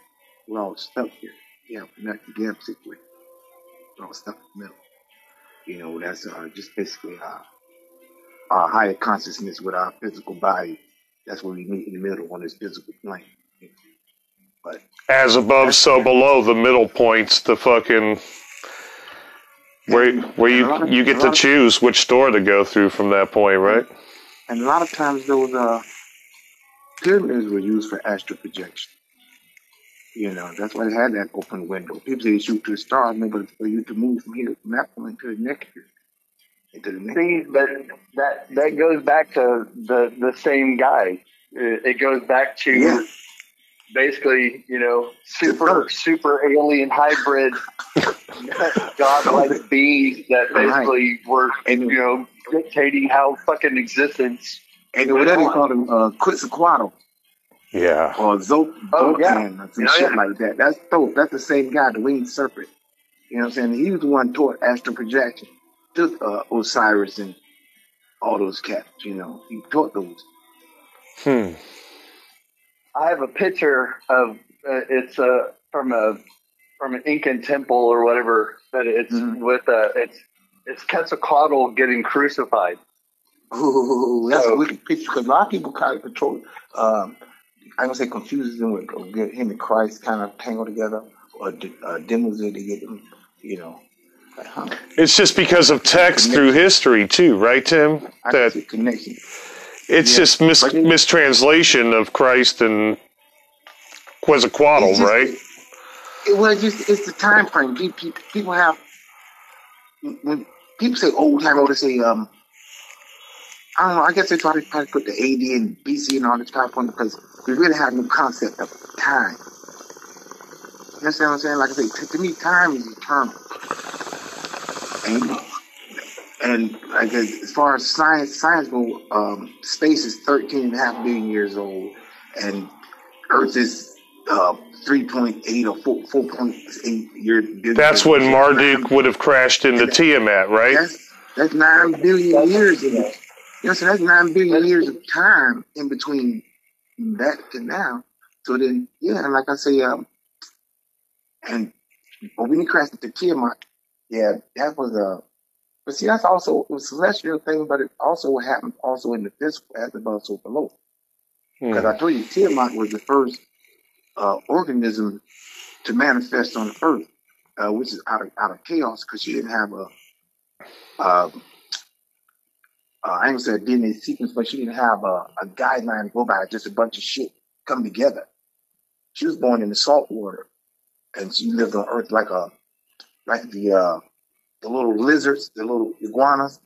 We're all stuck here. Yeah, not the damn situation. We're all stuck in the middle. You know, that's uh, just basically uh. Our higher consciousness with our physical body. That's where we meet in the middle on this physical plane. But as above, so below, the middle point's the fucking where where you you get to choose which door to go through from that point, right? And a lot of times those uh, pyramids were used for astral projection. You know, that's why they had that open window. People say they shoot to the stars, but for you to move from here, from that point to the next year. See, but that that goes back to the, the same guy. It, it goes back to yeah. basically, you know, super super alien hybrid godlike beings that basically right. were, and, you know, dictating how fucking existence. And whatever you call them, uh, Quetzalcoatl. Yeah. Or Zoltan oh, yeah. or some yeah, shit yeah. like that. That's dope. That's the same guy, the winged serpent. You know what I'm saying? He was the one taught astral projection. Took uh, Osiris and all those cats, you know. He taught those. Hmm. I have a picture of uh, it's uh, from a from an Incan temple or whatever, but it's mm-hmm. with uh, it's it's Quetzalcoatl getting crucified. Ooh, that's so, a wicked picture because a lot of people kind of control. Um, I don't say confuses them with or get him and Christ kind of tangled together or uh, demos it to get them, you know. Huh. It's just because of text through history too, right, Tim? That it's yeah. just mis right. mistranslation of Christ and Quetzalcoatl, just, right? It, it, well, it's just it's the time frame. People have when people say, "Oh, I know," they say, um, "I don't know." I guess they try to, try to put the A D and B C and all this stuff on because we really have no concept of time. You understand what I'm saying? Like I say, to me, time is eternal. And, and like, as far as science, science go, um, space is thirteen and a half billion years old, and Earth is uh, three point eight or four point eight years. That's when Marduk would have crashed into that, Tiamat, right? That's, that's nine billion years in it. You know, so that's nine billion years of time in between that and now. So then, yeah, and like I say, um, and well, when he crashed into Tiamat, yeah, that was a, but see, that's also it was a celestial thing, but it also happened also in the physical as above, so below. Because mm. I told you, Tiamat was the first uh, organism to manifest on Earth, uh, which is out of out of chaos because she didn't have a, uh, uh, I ain't gonna say a D N A sequence, but she didn't have a, a guideline to go by, just a bunch of shit come together. She was born in the salt water, and she lived on Earth like a. Like the uh, the little lizards, the little iguanas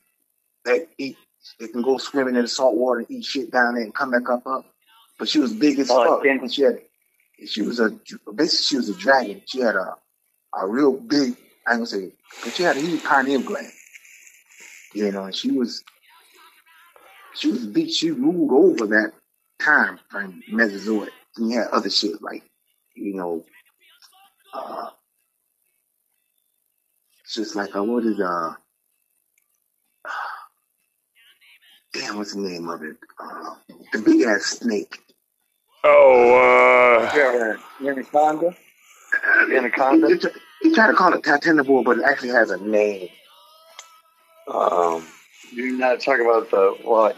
that eat, they can go swimming in the salt water and eat shit down there and come back up up. But she was big as oh, fuck. And she had, she was a basically she was a dragon. She had a a real big, I ain't gonna say, but she had a huge pineal gland. You know, and she was she was big. She ruled over that time from Mesozoic. And you had other shit like you know. Uh, It's just like, uh, what is, uh, uh, damn, what's the name of it? Uh, the big ass snake. Oh, uh. Yeah, Anaconda? Anaconda? You try to call it Titanivore, but it actually has a name. Um, You're not talking about the, what?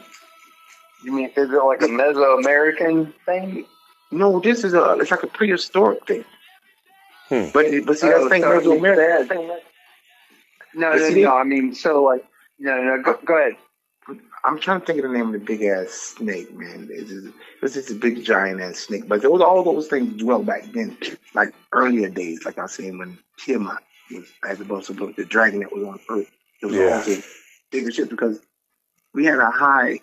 You mean, is it like a Mesoamerican thing? No, this is a, it's like a prehistoric thing. Hmm. But, but see, oh, that thing, Mesoamerican. No, no, no, I mean, so, like, no, no, go, go ahead. I'm trying to think of the name of the big-ass snake, man. This is a big, giant-ass snake. But there was all those things dwelt back then, like earlier days, like I was saying when Tiamat was as above, so the dragon that was on Earth. It was yeah. also bigger shit because we had a high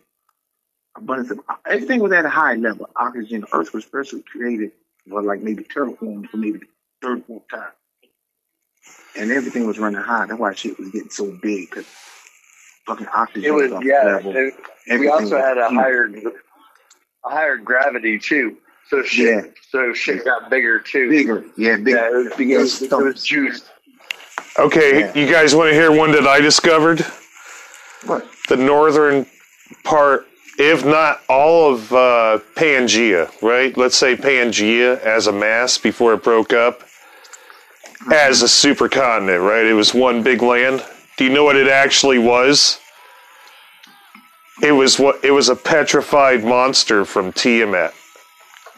abundance of... Everything was at a high level. Oxygen, Earth was first created for, like, maybe terraform, for maybe third, fourth time. And everything was running high. That's why shit was getting so big. Cause fucking oxygen was off yeah, level. It, Everything. We also had a higher, a higher gravity too. So shit, yeah. so shit got bigger too. Bigger, yeah, bigger. Yeah, it was, bigger it was, it was juiced. Okay, yeah. You guys want to hear one that I discovered? What? The northern part, if not all of uh, Pangaea, right? Let's say Pangaea as a mass before it broke up, mm-hmm. as a supercontinent, right? It was one big land. Do you know what it actually was? It was what? It was a petrified monster from Tiamat.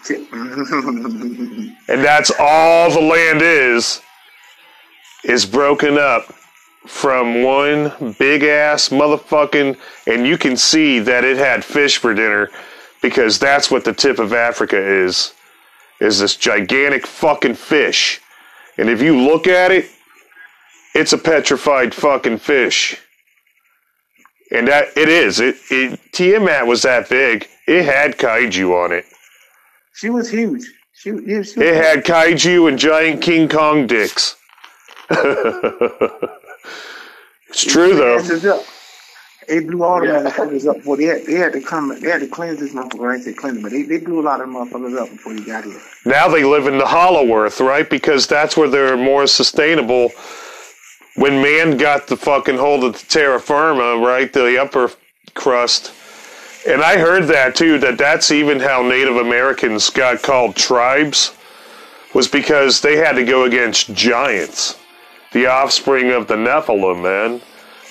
And that's all the land is is broken up from one big ass motherfucking, and you can see that it had fish for dinner, because that's what the tip of Africa is is this gigantic fucking fish. And if you look at it, it's a petrified fucking fish. And that it is it, it Tiamat was that big. It had kaiju on it. She was huge. She, she was it had kaiju and giant King Kong dicks. It's true, though. They blew all the yeah. motherfuckers up before they had, they had to come. They had to cleanse this motherfucker. Right? They cleansed him, but they, they blew a lot of motherfuckers up before he got here. Now they live in the hollow earth, right? Because that's where they're more sustainable. When man got the fucking hold of the terra firma, right, the upper crust. And I heard that, too, that that's even how Native Americans got called tribes, was because they had to go against giants, the offspring of the Nephilim, man.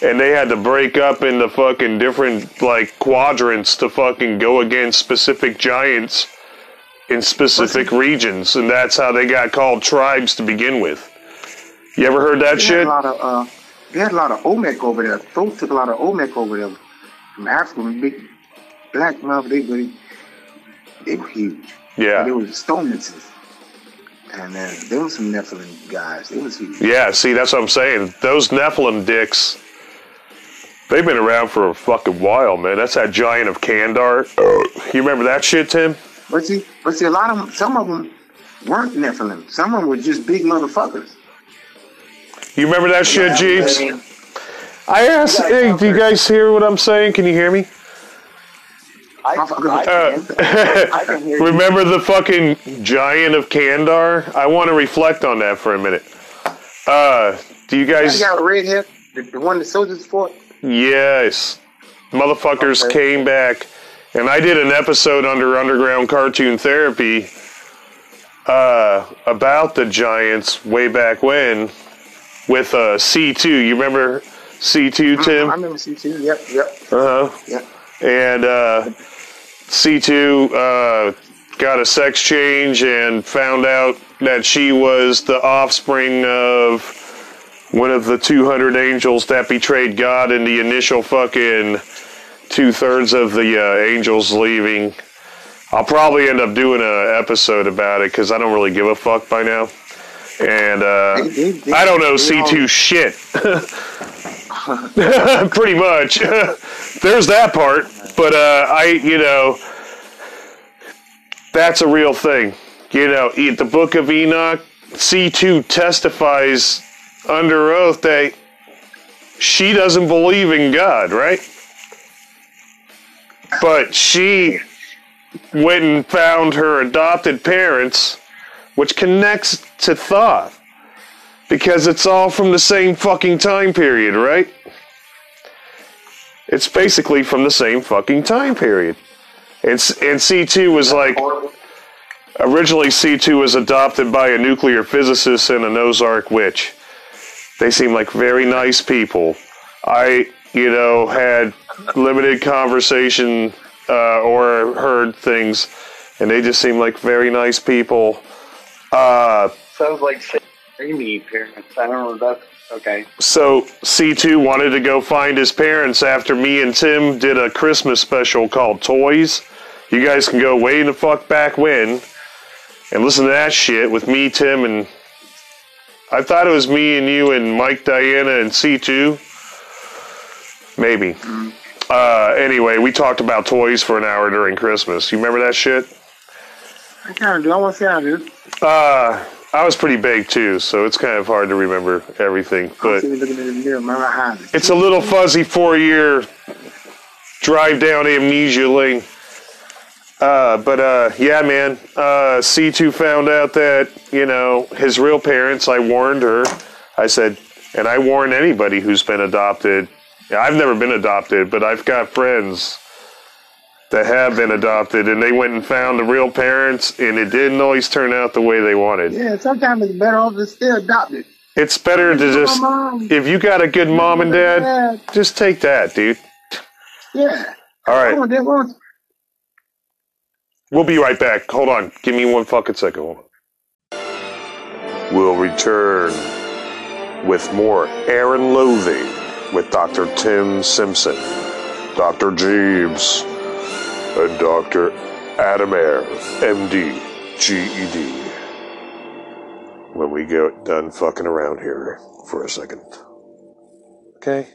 And they had to break up into fucking different, like, quadrants to fucking go against specific giants in specific regions. And that's how they got called tribes to begin with. You ever heard that they shit? Had a lot of, uh, they had a lot of Omec over there. Thoth took a lot of Omec over there from Africa, big... Black mouth, they were, they were huge. Yeah. There was stonemenses. And then there were some Nephilim guys. They was huge. Yeah, see, that's what I'm saying. Those Nephilim dicks, they've been around for a fucking while, man. That's that Giant of Kandar. You remember that shit, Tim? But see, but see, a lot of them, some of them weren't Nephilim. Some of them were just big motherfuckers. You remember that shit, yeah, Jeeves? Man. I asked, hey, do you guys hear what I'm saying? Can you hear me? I, I, I can. Uh, remember the fucking Giant of Kandar? I want to reflect on that for a minute. Uh, do you guys... got a redhead? The, the one the soldiers fought? Yes. Motherfuckers okay. came back. And I did an episode under Underground Cartoon Therapy uh, about the Giants way back when with uh, C two. You remember C two, Tim? Mm, I remember C two, yep, yep. Uh-huh. Yep. And uh, C two uh, got a sex change and found out that she was the offspring of one of the two hundred angels that betrayed God in the initial fucking two-thirds of the uh, angels leaving. I'll probably end up doing an episode about it because I don't really give a fuck by now. And uh, they, they, they, I don't know C two all... shit. Pretty much. There's that part. But uh, I, you know, that's a real thing. You know, the Book of Enoch, C two testifies under oath that she doesn't believe in God, right? But she went and found her adopted parents, which connects to Thoth, because it's all from the same fucking time period, right? It's basically from the same fucking time period. And, and C two was like... Originally, C two was adopted by a nuclear physicist and an Ozark witch. They seem like very nice people. I, you know, had limited conversation uh, or heard things, and they just seem like very nice people. Uh, Sounds like... Dreamy parents. I don't know if that's okay. So C two wanted to go find his parents after me and Tim did a Christmas special called Toys. You guys can go way the fuck back when and listen to that shit with me, Tim, and I thought it was me and you and Mike Diana and C two. Maybe. Mm-hmm. Uh, anyway, we talked about toys for an hour during Christmas. You remember that shit? I kind of do. I want to say I do. Uh... I was pretty big too, so it's kind of hard to remember everything. But it's a little fuzzy four-year drive down Amnesia Lane. Uh, but, uh, yeah, man, uh, C two found out that, you know, his real parents, I warned her. I said, and I warn anybody who's been adopted. I've never been adopted, but I've got friends that have been adopted, and they went and found the real parents, and it didn't always turn out the way they wanted. Yeah, sometimes it's better off to stay adopted. It's better to just, if you got a good mom and dad, just take that, dude. Yeah. All right. We'll be right back. Hold on. Give me one fucking second. Hold on. We'll return with more Air and Loathing with Doctor Tim Simpson, Doctor Jeeves, and Doctor Adam Air, M D, G E D. When we get done fucking around here for a second. Okay?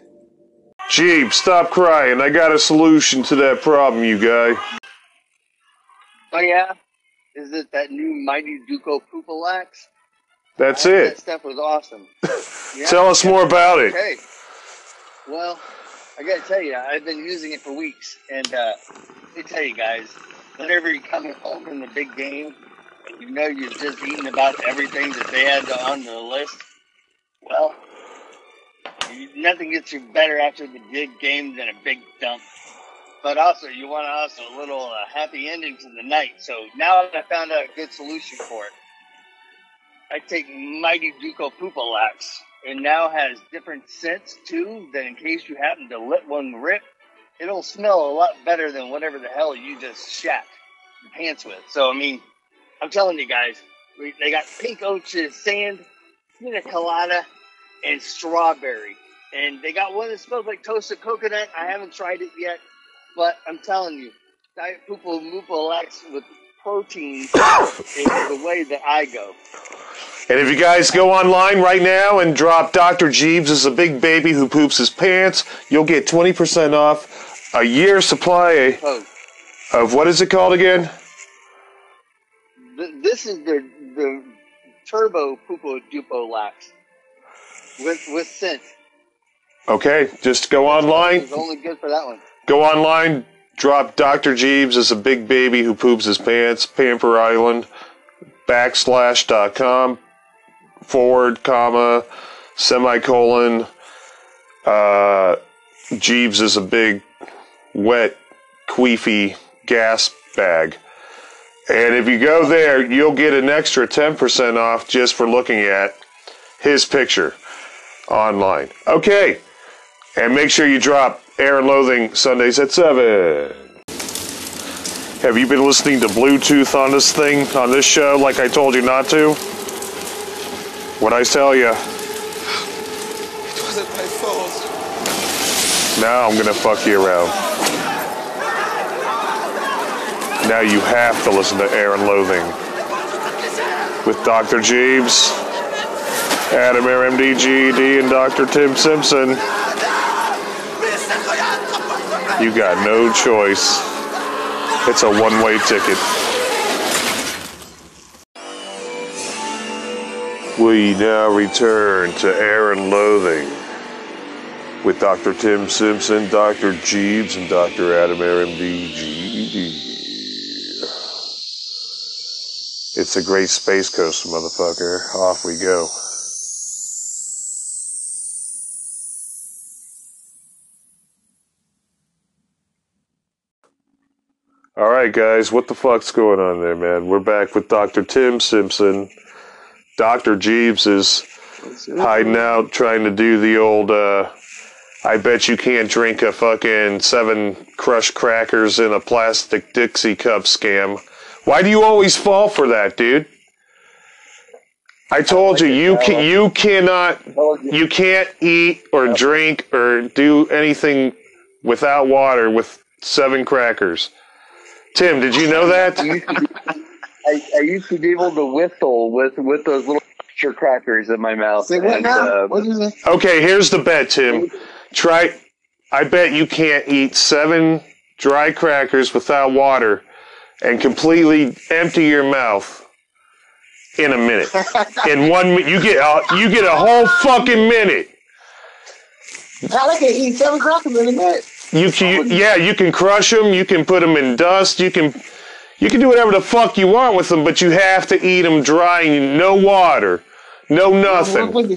Jeep, stop crying. I got a solution to that problem, you guy. Oh, yeah? Is it that new Mighty Duco Poopal axe? That's it. That stuff was awesome. Yeah, tell us more about it. Okay. Well, I gotta tell you, I've been using it for weeks. And uh, let me tell you guys, whenever you're coming home from the big game, you know you've just eaten about everything that they had on the list. Well, nothing gets you better after the big game than a big dump. But also, you want also a little uh, happy ending to the night. So now I found out a good solution for it. I take Mighty Duco Poopal Axe. It now has different scents, too, that in case you happen to let one rip, it'll smell a lot better than whatever the hell you just shat your pants with. So, I mean, I'm telling you guys, we, they got pink ocean sand, pina colada, and strawberry. And they got one that smells like toasted coconut. I haven't tried it yet, but I'm telling you, Diet Poopal Moople X with protein is the way that I go. And if you guys go online right now and drop Doctor Jeeves is a big baby who poops his pants, you'll get twenty percent off a year's supply of what is it called again? This is the the turbo poopo dupo lax with with scent. Okay, just go online. It's only good for that one. Go online, drop Doctor Jeeves as a big baby who poops his pants. Pamper Island backslash dot com forward comma semicolon uh, Jeeves is a big wet queefy gas bag. And if you go there, you'll get an extra ten percent off just for looking at his picture online. Okay. And make sure you drop Air and Loathing Sundays at seven. Have you been listening to Bluetooth on this thing, on this show, like I told you not to? What'd I tell you? It wasn't my fault. Now I'm going to fuck you around. Now you have to listen to Air and Loathing with Doctor Jeeves, Adam Air, M D, G E D, and Doctor Tim Simpson. You got no choice. It's a one-way ticket. We now return to Air and Loathing with Doctor Tim Simpson, Doctor Jeeves, and Doctor Adam Air, M D, G E D. It's a great space coaster, motherfucker. Off we go. All right, guys. What the fuck's going on there, man? We're back with Doctor Tim Simpson. Doctor Jeeves is hiding out, trying to do the old, uh, I bet you can't drink a fucking seven crushed crackers in a plastic Dixie cup scam. Why do you always fall for that, dude? I told I like you, you can, you cannot, you can't eat or drink or do anything without water with seven crackers. Tim, did you know that? I, I used to be able to whistle with, with those little crackers in my mouth. Say what and, now? Uh, what is that? Okay, here's the bet, Tim. Try. I bet you can't eat seven dry crackers without water and completely empty your mouth in a minute. In one minute, you get a, you get a whole fucking minute. I can eat seven crackers in a minute. You can, yeah, you can crush them. You can put them in dust. You can, you can do whatever the fuck you want with them, but you have to eat them dry and no water, no nothing. Whether,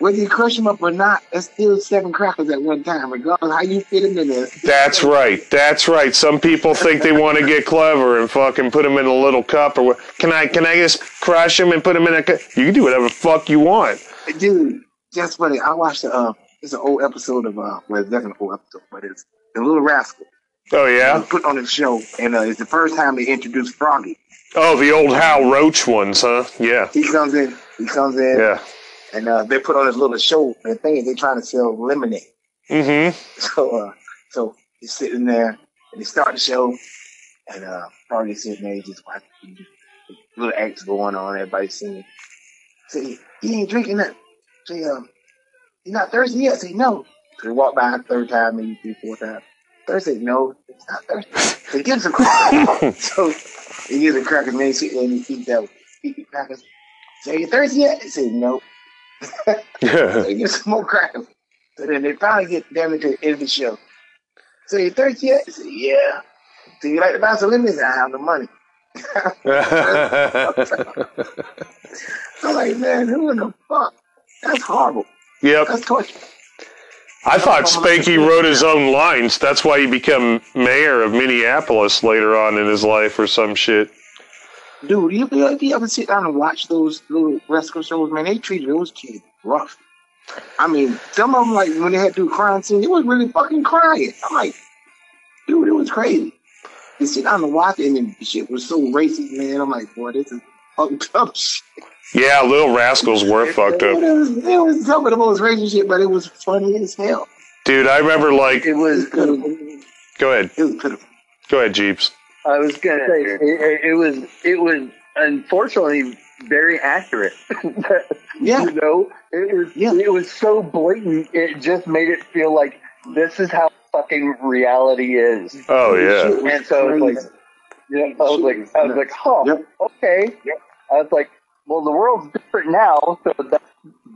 whether you crush them up or not, it's still seven crackers at one time, regardless of how you fit them in there. That's right. That's right. Some people think they want to get clever and fucking put them in a little cup or what. Can I, can I just crush them and put them in a cup? You can do whatever the fuck you want. Dude, that's funny. I watched the, uh, it's an old episode of, uh, well, it's not an old episode, but it's The Little Rascal. Oh, yeah? It was put on the show, and uh, it's the first time they introduced Froggy. Oh, the old Hal Roach ones, huh? Yeah. He comes in. He comes in. Yeah. And uh, they put on this little show, and thing, they're trying to sell lemonade. Mm-hmm. So, uh, so he's sitting there, and they start the show, and uh, Froggy's sitting there, he's just watching little acts going on, everybody's singing. So he, he ain't drinking nothing. So he, um, he's not thirsty yet. Say no. So he walked by a third time, maybe three, four times. Thursday, no, it's not thirsty. So he gives him crackers. So he gives him crackers, man. He and he eats that eat crackers. Say, you thirsty yet? He say no. So he gives some more crackers. So then they finally get down to the end of the show. So you thirsty yet? He say yeah. So you like to buy some lemons? I have the money. I'm like, man, who in the fuck? That's horrible. Yep. That's torture. I thought Spanky wrote his own lines. That's why he became mayor of Minneapolis later on in his life or some shit. Dude, you, you ever sit down and watch those little rescue shows, man, they treated those kids rough. I mean, some of them, like, when they had to do crime scenes, they was really fucking crying. I'm like, dude, it was crazy. You sit down and watch it, and shit was so racist, man. I'm like, boy, this is fucked up shit. Yeah, Little Rascals were fucked up. It was, it was some of the most racist shit, but it was funny as hell. Dude, I remember like... It was pitiful. Go ahead. It was pitiful. Go ahead, Jeeps. I was going to say, it, it was, it was unfortunately very accurate. Yeah. You know, it was, yeah. It was so blatant, it just made it feel like this is how fucking reality is. Oh, yeah. And so I was like, yeah, I was like, I was like, oh, yep. Okay. Yep. I was like, well, the world's different now, so that's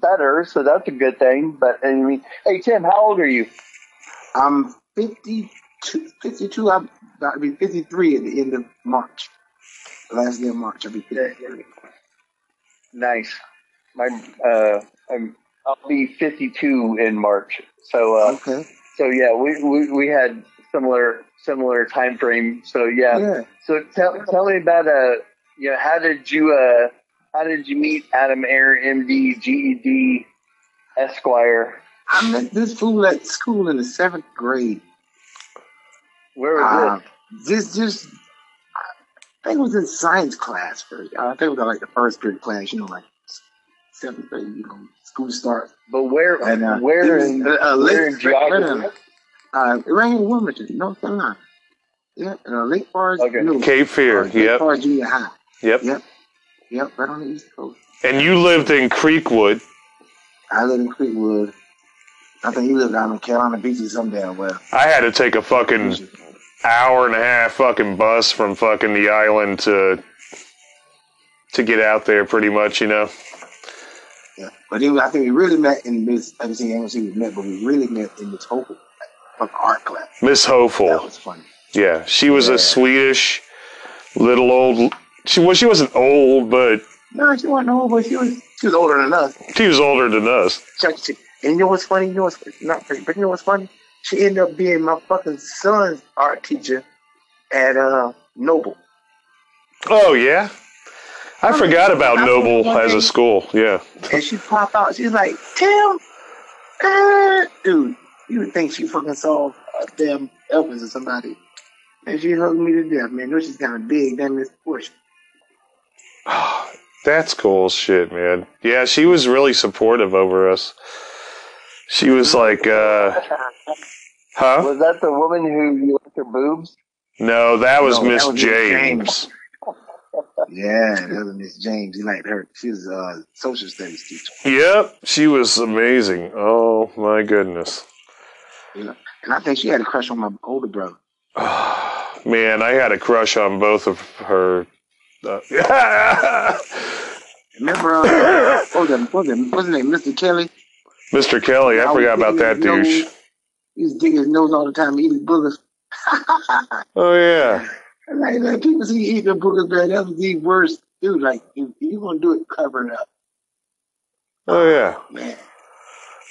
better, so that's a good thing. But, I mean, hey, Tim, how old are you? I'm fifty-two. fifty-two. I'll be fifty-three at the end of March. Last day of March, I'll be fifty-three. Nice. My, uh, I'm, I'll be fifty-two in March. So, uh, okay. So, yeah, we, we, we had similar similar time frame. So, yeah. yeah. So, tell, tell me about, uh, you know, how did you... Uh, How did you meet Adam Air, M D, G E D, Esquire? I met this fool at school in the seventh grade. Where was uh, it? This just, I think it was in science class first. I think it was like the first period class, you know, like seventh grade, you know, school starts. But where? And, uh, where in? Uh, where in geography? Uh, it ran in Wilmington, North Carolina. Yeah, uh, Lake Forest. Okay. New, Cape Fear. Uh, yep. Lake Forest Junior High. Yep. Yep. Yep, right on the East Coast. And you lived in Creekwood. I lived in Creekwood. I think you lived down in Carolina Beach or something down where. I had to take a fucking hour and a half fucking bus from fucking the island to to get out there pretty much, you know. Yeah, but was, I think we really met in this, I haven't seen we met, but we really met in Miss Hopeful, like, fucking art class. Miss Hopeful. That was funny. Yeah, she was yeah. a Swedish little old... She well, she wasn't old, but no, she wasn't old, but she was she was older than us. She was older than us. And you know what's funny? You know what's not funny, but you know what's funny? She ended up being my fucking son's art teacher at uh, Noble. Oh yeah, I, I forgot mean, about I Noble as a school. Yeah, and she popped out. She's like, Tim, uh, dude, you would think she fucking saw uh, damn Elvis or somebody, and she hugged me to death, man. No, she's kind of big, damn this push. Oh, that's cool shit, man. Yeah, she was really supportive over us. She was like, uh... Huh? Was that the woman who you liked her boobs? No, that was no, Miss James. James. Yeah, that was Miss James. He liked her. She was a social studies teacher. Yep, she was amazing. Oh, my goodness. Yeah. And I think she had a crush on my older brother. Oh, man, I had a crush on both of her... Uh, Remember, uh, what was his name? Mister Kelly? Mister Kelly, I, I forgot about that douche. He used to dig his nose all the time eating boogers. Oh, yeah. Like, like people see you eating boogers, man, that was the worst, dude. Like, if you're going to do it, cover it up. Oh, yeah. Man.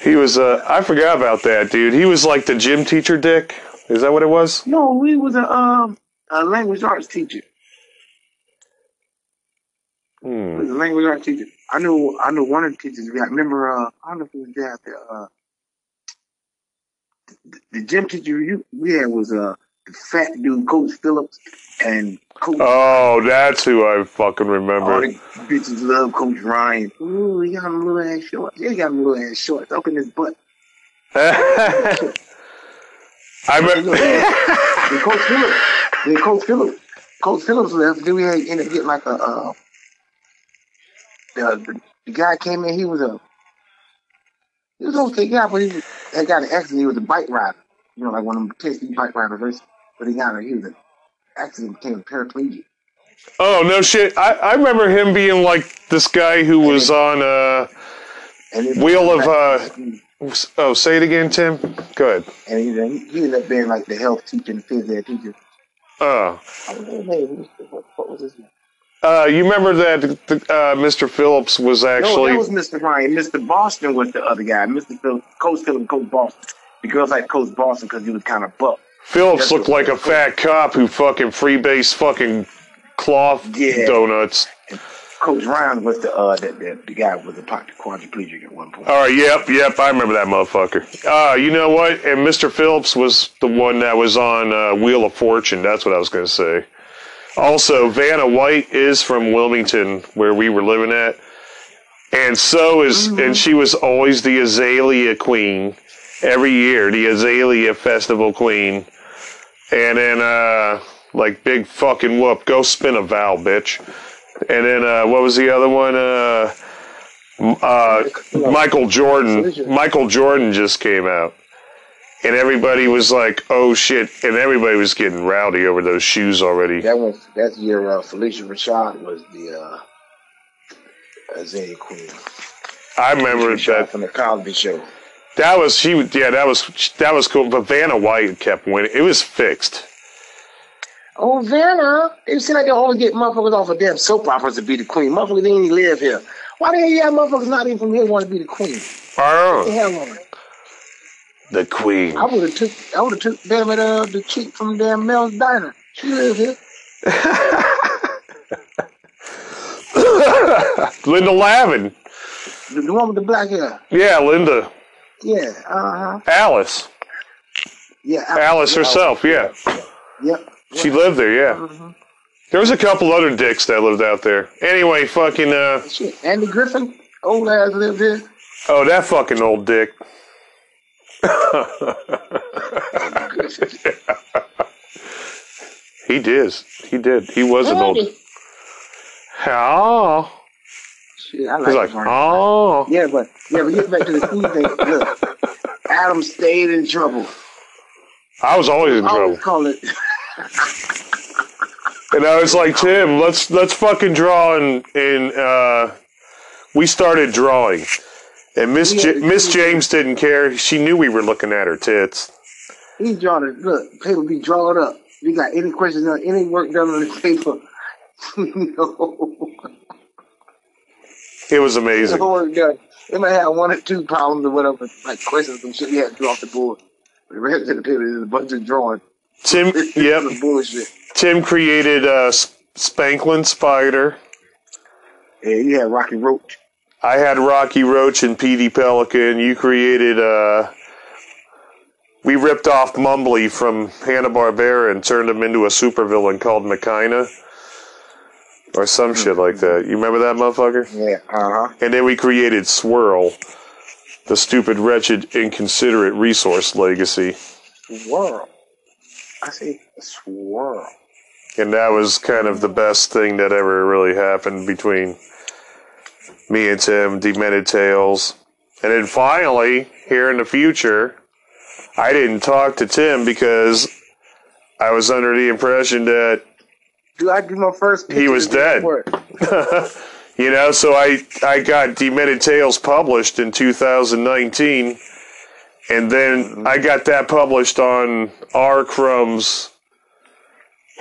He was, uh, I forgot about that, dude. He was like the gym teacher dick. Is that what it was? No, he was a, um, a language arts teacher. Hmm. He was a language arts teacher. I knew, I knew one of the teachers. I remember, uh, I don't know if it was down there, uh, the, the gym teacher you, we had was, uh, the fat dude, Coach Phillips, and Coach... Oh, Ryan. That's who I fucking remember. All the bitches love Coach Ryan. Ooh, he got him little ass shorts. He got him little ass shorts. Open his butt. I remember... Then Coach Phillips, then Coach Phillips, Coach Phillips left, then we had, ended up getting like a, uh, the, the guy came in, he was a, he was an okay guy, but he was, that guy had an accident, he was a bike rider. You know, like one of them tasty bike riders. But he got a, he was an accident, became a paraplegic. Oh, no shit. I, I remember him being like this guy who and was it, on uh, Wheel of... Uh, oh, say it again, Tim. Go ahead. And he, he ended up being like the health teacher and the phys ed teacher. Oh. I was like, hey, what, what was his name? Uh, you remember that uh, Mister Phillips was actually... No, that was Mister Ryan. Mister Boston was the other guy. Mister Phillips, Coach Phillips, Coach Boston. The girls like Coach Boston because he was kind of buff. Phillips looked like a fat cop who fucking freebase fucking cloth yeah. donuts. And Coach Ryan was the uh the, the, the guy with the quadriplegic at one point. All right, yep, yep, I remember that motherfucker. Uh, you know what? And Mister Phillips was the one that was on uh, Wheel of Fortune. That's what I was going to say. Also, Vanna White is from Wilmington, where we were living at, and so is mm-hmm. and she was always the Azalea Queen. Every year, the Azalea Festival Queen. And then, uh, like, big fucking whoop. Go spin a vowel, bitch. And then, uh, what was the other one? Uh, uh, Michael Jordan. Michael Jordan just came out. And everybody was like, oh, shit. And everybody was getting rowdy over those shoes already. That was, that's year uh, Felicia Rashad was the uh, Azalea Queen. I remember that. From the Cosby Show. That was she. Yeah, that was that was cool. But Vanna White kept winning. It was fixed. Oh, Vanna! It seemed like they only get motherfuckers off of damn soap operas to be the queen. Motherfuckers they ain't live here. Why the hell y'all motherfuckers not even from here want to be the queen? Oh, the hell on it. The queen. I would have took. I would have took damn it uh, the chick from damn Mel's Diner. She lives here. Linda Lavin. The, the one with the black hair. Yeah, Linda. Yeah, uh-huh. Alice. Yeah. Alice, Alice herself, Alice. Yeah. Yep. She lived there, yeah. Mm-hmm. There was a couple other dicks that lived out there. Anyway, fucking... Uh, Shit, Andy Griffin, old ass lived there. Oh, that fucking old dick. Andy Griffin. Yeah. He did. He did. He was Andy. An old... How? Oh. Shit, I like He's like, him. Oh. Yeah, but... Yeah, but get back to the food thing. Look, Adam stayed in trouble. I was always in I always trouble. Call it. And I was like, Tim, let's let's fucking draw. And and uh, we started drawing. And Miss ja Miss James didn't care. She knew we were looking at her tits. He's drawing it. Look, paper be drawn up. If you got any questions on any work done on the paper? No. It was amazing. No work done. They might have one or two problems or whatever, like questions and shit. You had to draw off the board. The rest of the paper is a bunch of drawing. Tim, yep. Bullshit. Tim created uh, Spanklin Spider. Yeah, you had Rocky Roach. I had Rocky Roach and P D Pelican. You created. Uh, we ripped off Mumbly from Hanna-Barbera and turned him into a supervillain called Machina. Or some mm-hmm. shit like that. You remember that motherfucker? Yeah, uh-huh. And then we created Swirl, the stupid, wretched, inconsiderate resource legacy. Swirl. I see. Swirl. And that was kind of the best thing that ever really happened between me and Tim, Demented Tales. And then finally, here in the future, I didn't talk to Tim because I was under the impression that Dude, I do my first picture. He was dead. You know, so I, I got Demented Tales published in two thousand nineteen, And then I got that published on R. Crumb's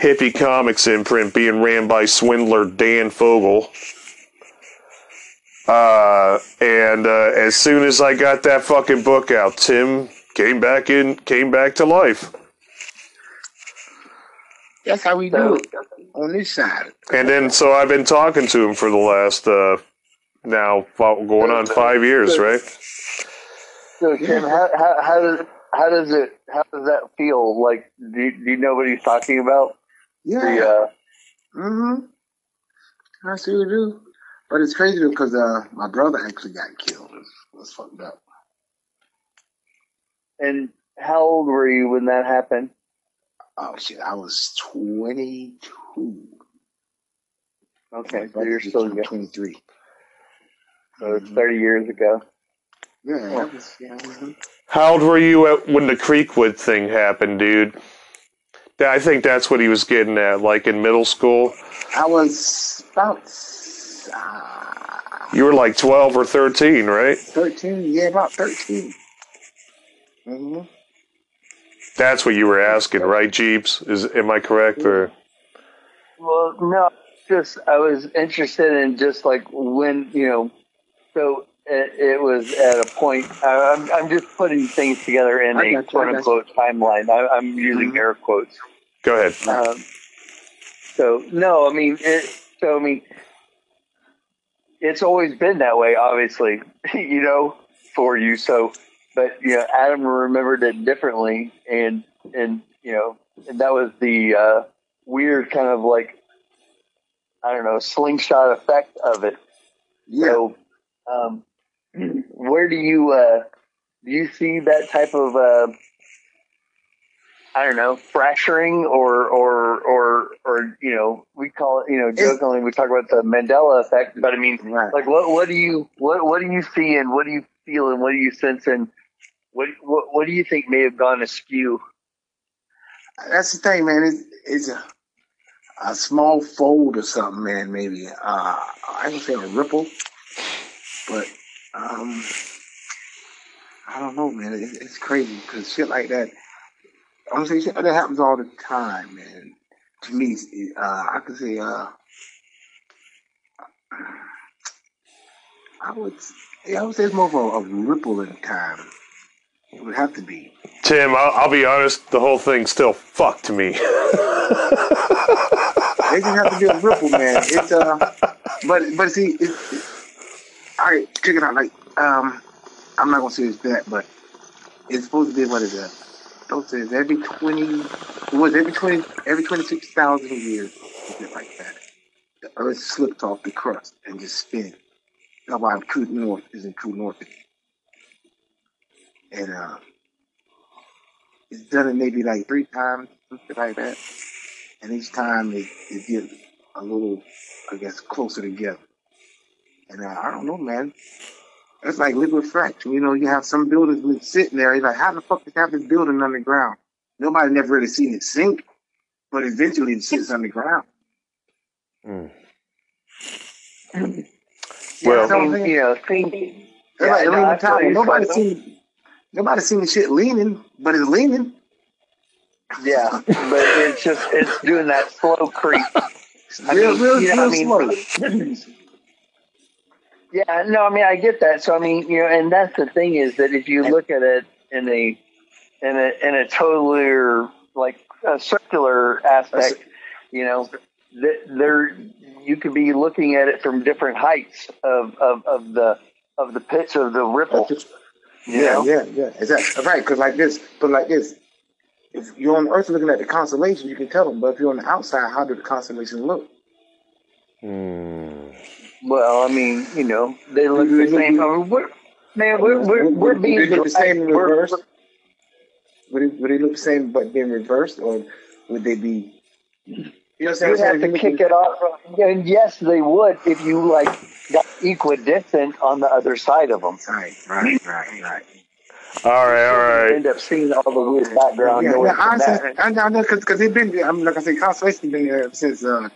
Hippie Comics imprint, being ran by swindler Dan Fogel. Uh, and uh, as soon as I got that fucking book out, Tim came back in, came back to life. That's how we do it on this side. And then, so I've been talking to him for the last uh, now going on five years, right? So Tim, how, how, how does how does it how does that feel? Like, do, do you know what he's talking about? Yeah. The, uh, mm-hmm. I see we do. But it's crazy because uh, my brother actually got killed. It was fucked up. And how old were you when that happened? Oh, shit. I was twenty-two. Okay. So you're still young. twenty-three. So it's thirty years ago. Yeah. That was, yeah that was how old were you at when the Creekwood thing happened, dude? I think that's what he was getting at, like in middle school. I was about... You were like twelve or thirteen, right? thirteen, yeah, about thirteen. Mm-hmm. That's what you were asking, right, Jeeps? Is am I correct? Or well, no, just I was interested in just like when you know. So it, it was at a point. I, I'm I'm just putting things together in I a quote you, unquote timeline. I, I'm using mm-hmm. air quotes. Go ahead. Um, so no, I mean, it, so I mean. It's always been that way, obviously, you know, for you. So, but you know, Adam remembered it differently, and and you know, and that was the uh, weird kind of like, I don't know, slingshot effect of it. Yeah. So, um, where do you uh, do you see that type of uh, I don't know, fracturing or or or or you know, we call it, you know, jokingly we talk about the Mandela effect, but I mean, right. like what what do you what what do you see and what do you feel and what do you sense and what what, what do you think may have gone askew? That's the thing, man. It's, it's a, a small fold or something, man. Maybe uh, I would say a ripple, but um, I don't know, man. It, it's crazy because shit like that. I'm saying shit that happens all the time, man. To me, uh, I could say, uh, I would, yeah, I would say it's more of a, a ripple in time. It would have to be. Tim, I'll, I'll be honest. The whole thing's still fucked to me. It doesn't have to be a ripple, man. It's uh, but but see, it, it, all right, check it out. Like, um, I'm not gonna say it's bad, but it's supposed to be what is that? Says every twenty, was every twenty, every twenty-six thousand years, something like that. The Earth slipped off the crust and just spins. That's why true north isn't true north. And uh, it's done it maybe like three times, something like that. And each time it, it gets a little, I guess, closer together. And uh, I don't know, man. It's like liquefaction. You know, you have some buildings sitting there. It's like, how the fuck did you have this building underground? Nobody never really seen it sink, but eventually it sits underground. Mm. Well, I mean, you know, thinking. Yeah, like no, leaning top. Nobody seen, nobody seen the shit leaning, but it's leaning. Yeah, but it's just, it's doing that slow creep. I real, mean, real, you know, real I mean, slow. Yeah, no, I mean, I get that. So, I mean, you know, and that's the thing is that if you look at it in a in a in a totally like a circular aspect, you know, th- there you could be looking at it from different heights of, of, of the of the pitch of the ripple. You yeah, know? yeah, yeah, exactly. Right, because like this, but like this, if you're on Earth looking at the constellation, you can tell them. But if you're on the outside, how did the constellation look? Hmm. Well, I mean, you know, they look the same. I mean, we're, man, we're we're, we're being would it look the same in reverse? Would it, would it look the same but being reversed, or would they be? You know, what you'd have to kick it off, and yes, they would if you like got equidistant on the other side of them. Right, right, right, right. All right, all right. You end up seeing all the weird background yeah, noise. Yeah, honestly, I know because they've been. I mean, like I said, constellation's been there since uh,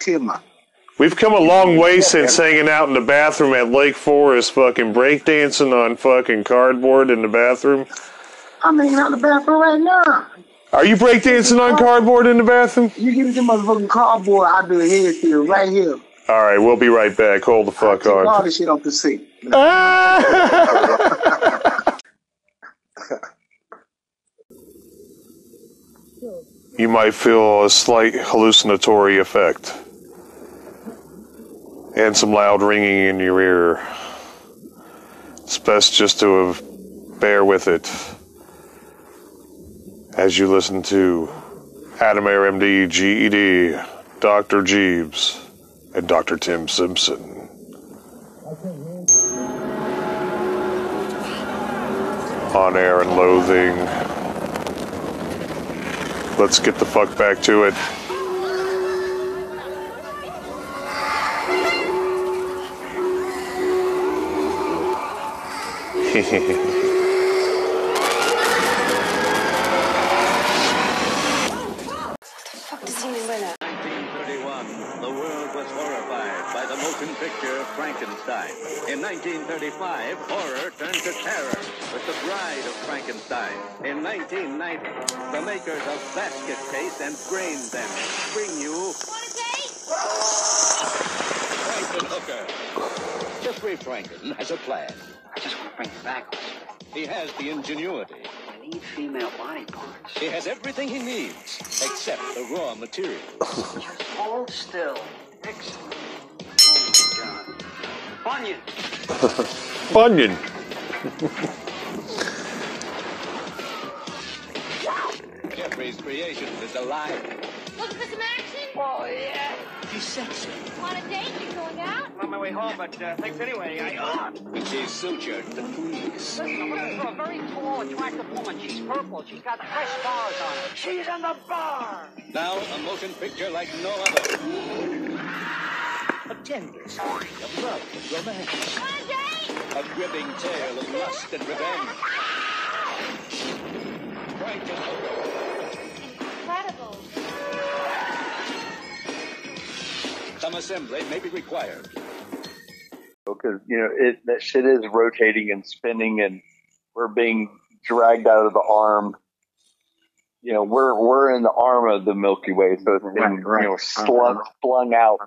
Tiamat. We've come a long way since hanging out in the bathroom at Lake Forest, fucking breakdancing on fucking cardboard in the bathroom. I'm hanging out in the bathroom right now. Are you breakdancing on cardboard in the bathroom? You give me some motherfucking cardboard, I'll do it here to you, right here. All right, we'll be right back. Hold the fuck on. All this shit off the seat. You might feel a slight hallucinatory effect. And some loud ringing in your ear. It's best just to uh, bear with it as you listen to Adam Air M D, G E D, Doctor Jeeves, and Doctor Tim Simpson. On Air and Loathing. Let's get the fuck back to it. What the fuck does he mean by that? nineteen thirty-one, the world was horrified by the motion picture Frankenstein. In nineteen thirty-five, horror turned to terror with The Bride of Frankenstein. In nineteen ninety, the makers of Basket Case and Brain Damage bring you... What a date? Frankenhooker. Jeffrey Franken has a plan. I just want to bring her back with me. He has the ingenuity. I need female body parts. He has everything he needs, except the raw material. Just hold still. Excellent. Oh, my God. Bunyan. Bunyan. Jeffrey's creation is alive. Looking for some action? Oh, yeah. She's sexy. Want a date? You going out? I'm on my way home, but uh, thanks anyway. I uh... She's sutured to please. Listen, I'm for a very tall, attractive woman. She's purple. She's got fresh bars on her. She's in the bar! Now, a motion picture like no other. A tender story of love and romance. Want a date? A gripping tale of lust and revenge. Frankenhooker. Incredible. Some assembly may be required. Because, you know, it, that shit is rotating and spinning, and we're being dragged out of the arm. You know, we're we're in the arm of the Milky Way, so it's right, been, right. you know, slung, uh-huh. flung out.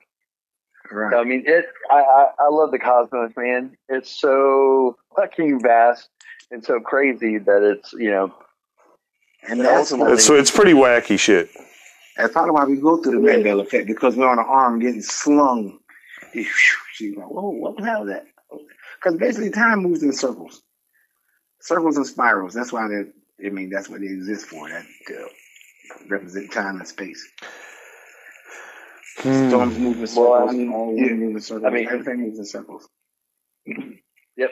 Right. So, I mean, it. I, I, I love the cosmos, man. It's so fucking vast and so crazy that it's, you know. And ultimately, it's, it's pretty wacky shit. That's probably why we go through the Mandela Effect, because we're on the arm getting slung. She's like, whoa, what the hell is that? Because basically time moves in circles. Circles and spirals. That's why they, I mean, that's what they exist for, that uh, represent time and space. Hmm. Storms move in circles. Well, I mean, all yeah. move in circles. I mean, everything moves in circles. Yep.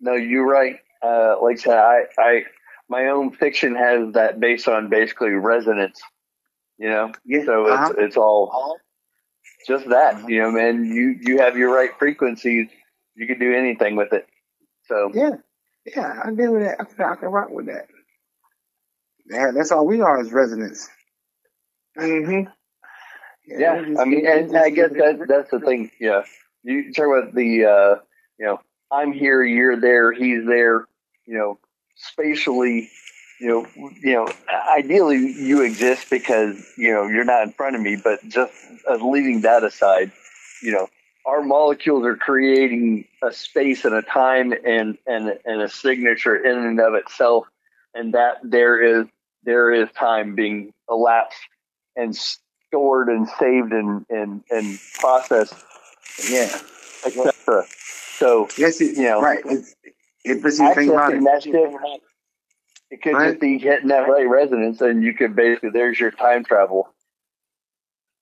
No, you're right. Uh, like I said, I, I, my own fiction has that based on basically resonance. You know, yeah, so it's, uh-huh. it's all just that, uh-huh. you know, man, you, you have your right frequencies. You can do anything with it. So, yeah, yeah, I deal with that. I can, I can rock with that. Yeah, that's all we are is resonance. Mm-hmm. Yeah. yeah just, I mean, and I guess that, that's the thing. Yeah. You talk about the, uh, you know, I'm here, you're there, he's there, you know, spatially. You know, you know. Ideally, you exist because you know you're not in front of me. But just as leaving that aside, you know, our molecules are creating a space and a time and and and a signature in and of itself, and that there is there is time being elapsed and stored and saved and and and processed, yeah, et cetera. So yes, it, you know, right. It's, it think about it. It could right. just be hitting that right resonance, and you could basically, there's your time travel.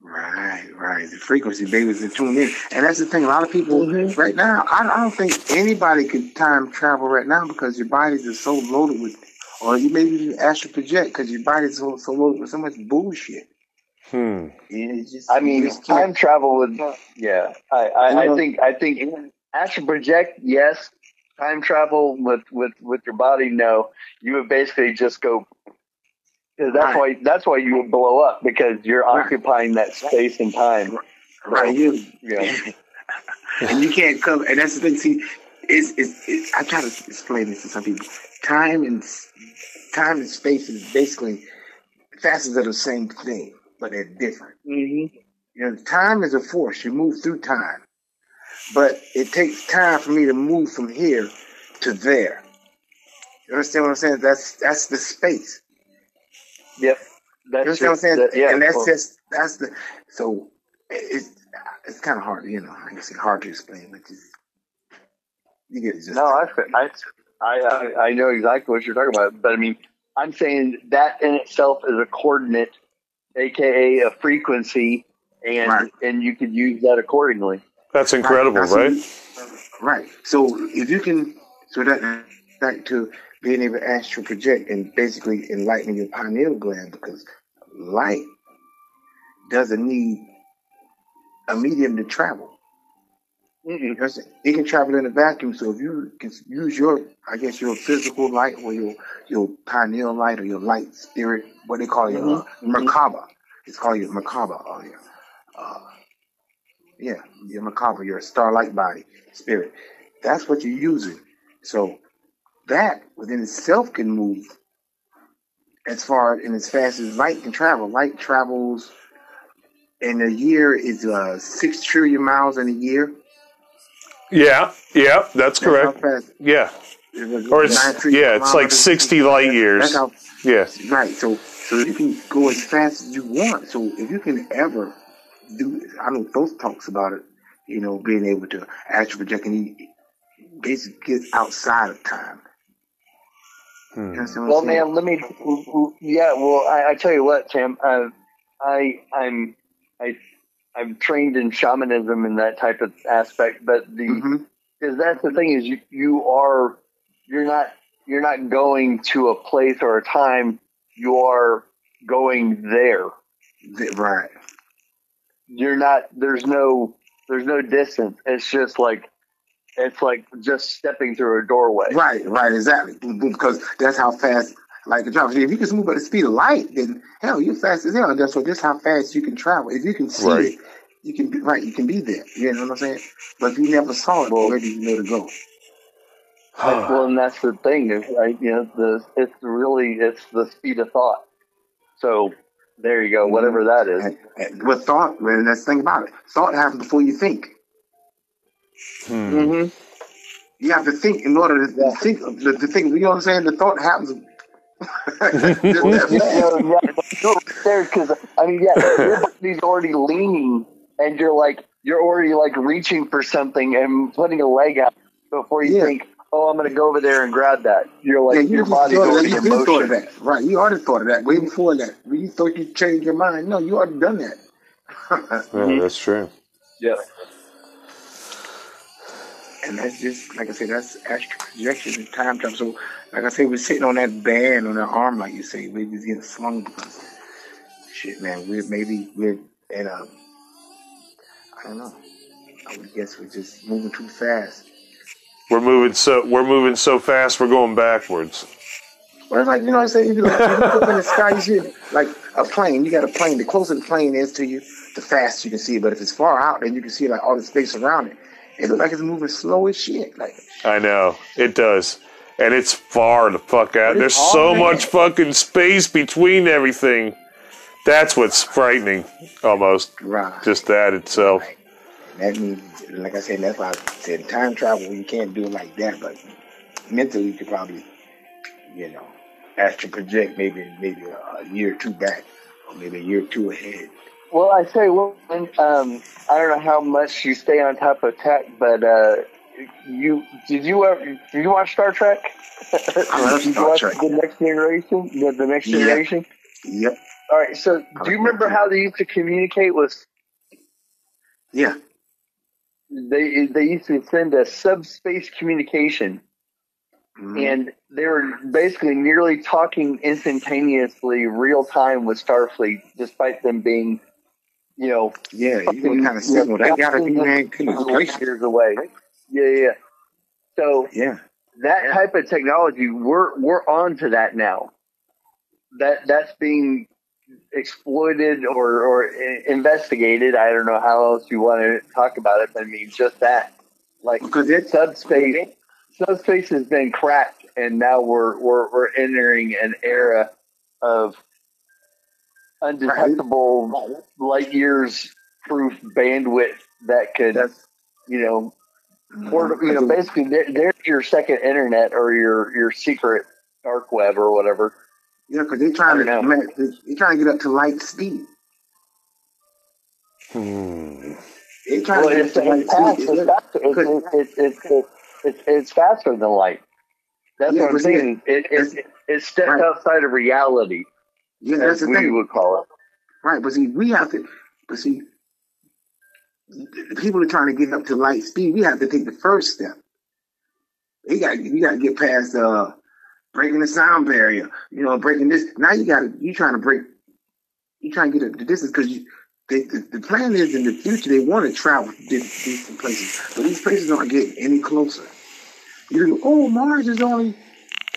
Right, right. The frequency, baby, is tuned in. And that's the thing, a lot of people mm-hmm. right now, I, I don't think anybody could time travel right now because your bodies are so loaded with, or you maybe even astral project because your body's so, so loaded with so much bullshit. Hmm. Just, I mean, time travel would, yeah. I, I, I think, I think astral project, yes. Time travel with, with, with your body, no. You would basically just go. That's right. why that's why you would blow up because you're right. occupying that space and time. right? You, yeah. And you can't cover. And that's the thing. See, it's, it's, it's I try to explain this to some people. Time and time and space is basically facets of the same thing, but they're different. Mm-hmm. You know, time is a force. You move through time, but it takes time for me to move from here to there. You understand what I'm saying? That's that's the space. Yep. That's you understand just, what I'm saying? That, yeah, and that's well, just that's the so it's it's kind of hard, you know. I guess it's hard to explain, but just, you get it. Just no, I, I I I know exactly what you're talking about, but I mean, I'm saying that in itself is a coordinate, aka a frequency, and right. and you could use that accordingly. That's incredible, right? Right. right. So if you can, so that back to being able to astral project and basically enlighten your pineal gland, because light doesn't need a medium to travel. Mm-mm. It can travel in a vacuum. So if you can use your, I guess, your physical light or your your pineal light or your light spirit, what they call your mm-hmm. uh, Merkaba. It's called your Merkaba. Or your, uh, yeah, your Merkaba, your starlight body spirit. That's what you're using. So that within itself can move as far and as fast as light can travel. Light travels in a year is uh, six trillion miles in a year. Yeah, yeah, that's, that's correct. Yeah, it or it's, yeah, it's like sixty light years. That's how, yeah, right. So, so you can go as fast as you want. So if you can ever do, I mean, both talks about it. You know, being able to astral project and basically get outside of time. Hmm. You know well, man, let me. Yeah, well, I, I tell you what, Tim. Uh, I I'm I I'm trained in shamanism and that type of aspect, but the mm-hmm. cause that's the thing is you, you are you're not you're not going to a place or a time. You are going there, right? You're not. There's no. There's no distance. It's just like. It's like just stepping through a doorway. Right, right, exactly. Because that's how fast, like, if you can move at the speed of light, then hell, you're fast as hell. That's what. That's how fast you can travel. If you can see right. it, you can be right. You can be there. You know what I'm saying? But if you never saw it, well, where do you know to go? That's, well, and that's the thing is, right? You know, the it's really it's the speed of thought. So there you go. Whatever that is. And, and with thought, man, that's the thing about it. Thought happens before you think. Hmm. Mm-hmm. You have to think in order to yeah. think. The, the thing, you know what I'm saying? The thought happens. Because I mean, yeah, your body's already leaning, and you're like, you're already like reaching for something and putting a leg out before you yeah. think, "Oh, I'm going to go over there and grab that." You're like, yeah, you your body's already in motion. That. Right? You already thought of that way before that. When you thought you changed your mind, no, you already done that. Yeah, that's true. Yeah. And that's just, like I said, that's astral projection and time travel. So, like I said, we're sitting on that band, on that arm, like you say. We're just getting slung because, shit, man, we're maybe, we're in a, I don't know. I would guess we're just moving too fast. We're moving so, we're moving so fast, we're going backwards. Well, it's like, you know what I'm saying? If you look up in the sky, you see, like a plane. You got a plane. The closer the plane is to you, the faster you can see it. But if it's far out, then you can see, like, all the space around it. It looks like it's moving slow as shit. Like I know it does, and it's far the fuck out. There's so much fucking space between everything. That's what's frightening, almost. Right. Just that itself. Right. That means, like I said, that's why I said time travel. You can't do it like that, but mentally, you could probably, you know, astral project maybe maybe a year or two back, or maybe a year or two ahead. Well, I tell you what, um, I don't know how much you stay on top of tech, but uh, you did you ever, did you watch Star Trek? I love did Star you watch Trek. The Next Generation, the, the Next yep. Generation. Yep. All right. So, I do you remember how they used to communicate with? Yeah. They they used to send a subspace communication, mm-hmm. and they were basically nearly talking instantaneously, real time with Starfleet, despite them being. You know, yeah, you can kind of signal that gotta be man communication away. Yeah, yeah. So yeah, that type of technology, we're we're on to that now. That that's being exploited or, or investigated. I don't know how else you want to talk about it, but I mean, just that. Like, because it's subspace. Subspace has been cracked, and now we're we're, we're entering an era of undetectable right. light years proof bandwidth that could, That's, you know, or, you know, basically they're, they're your second internet or your, your secret dark web or whatever. Yeah, because they're trying to man, they're trying to get up to light speed. Hmm. They're trying well, to get it's, up to it's light speed. It's, it's, it's, it's, it's, it's faster than light. That's yeah, what I'm saying. It, it, it, it stepped right. outside of reality. Yeah, that's the we thing. Would call it. Right, but see, we have to, but see, the people are trying to get up to light speed. We have to take the first step. You got, you got to get past uh, breaking the sound barrier. You know, breaking this. Now you got to, you trying to break, you trying to get up the distance because the, the plan is in the future they want to travel to different places, but these places don't get any closer. You go, oh, Mars is only,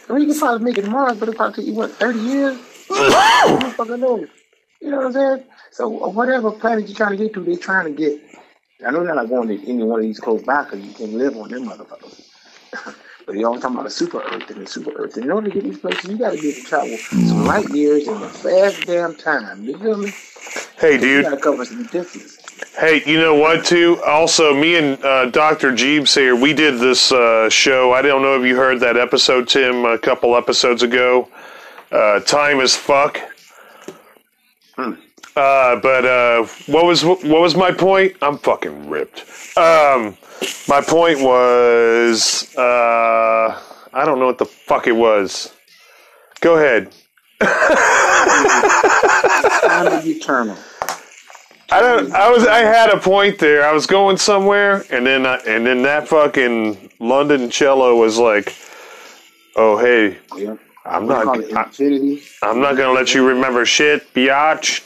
I mean, you can probably make it to Mars, but it'll probably take you what, thirty years. You fucking know. You know what I'm saying? So whatever planet you're trying to get to, they're trying to get. I know they're not going to any one of these close by because you can live on them motherfuckers. But they always talking about a super Earth and a super Earth. And in order to get these places, you got to get to travel some light years in a fast damn time. You feel me? Hey, dude. You got to cover some distance. Hey, you know what, too? Also, me and uh, Doctor Jeebs here, we did this uh, show. I don't know if you heard that episode, Tim, a couple episodes ago. Uh, time as fuck. Hmm. Uh, but uh, what was what was my point? I'm fucking ripped. Um, my point was uh, I don't know what the fuck it was. Go ahead. Time is eternal. I don't. I was. I had a point there. I was going somewhere, and then I, and then that fucking London cello was like, oh hey. Yeah. I'm not, I, I'm not gonna let you remember shit, biatch.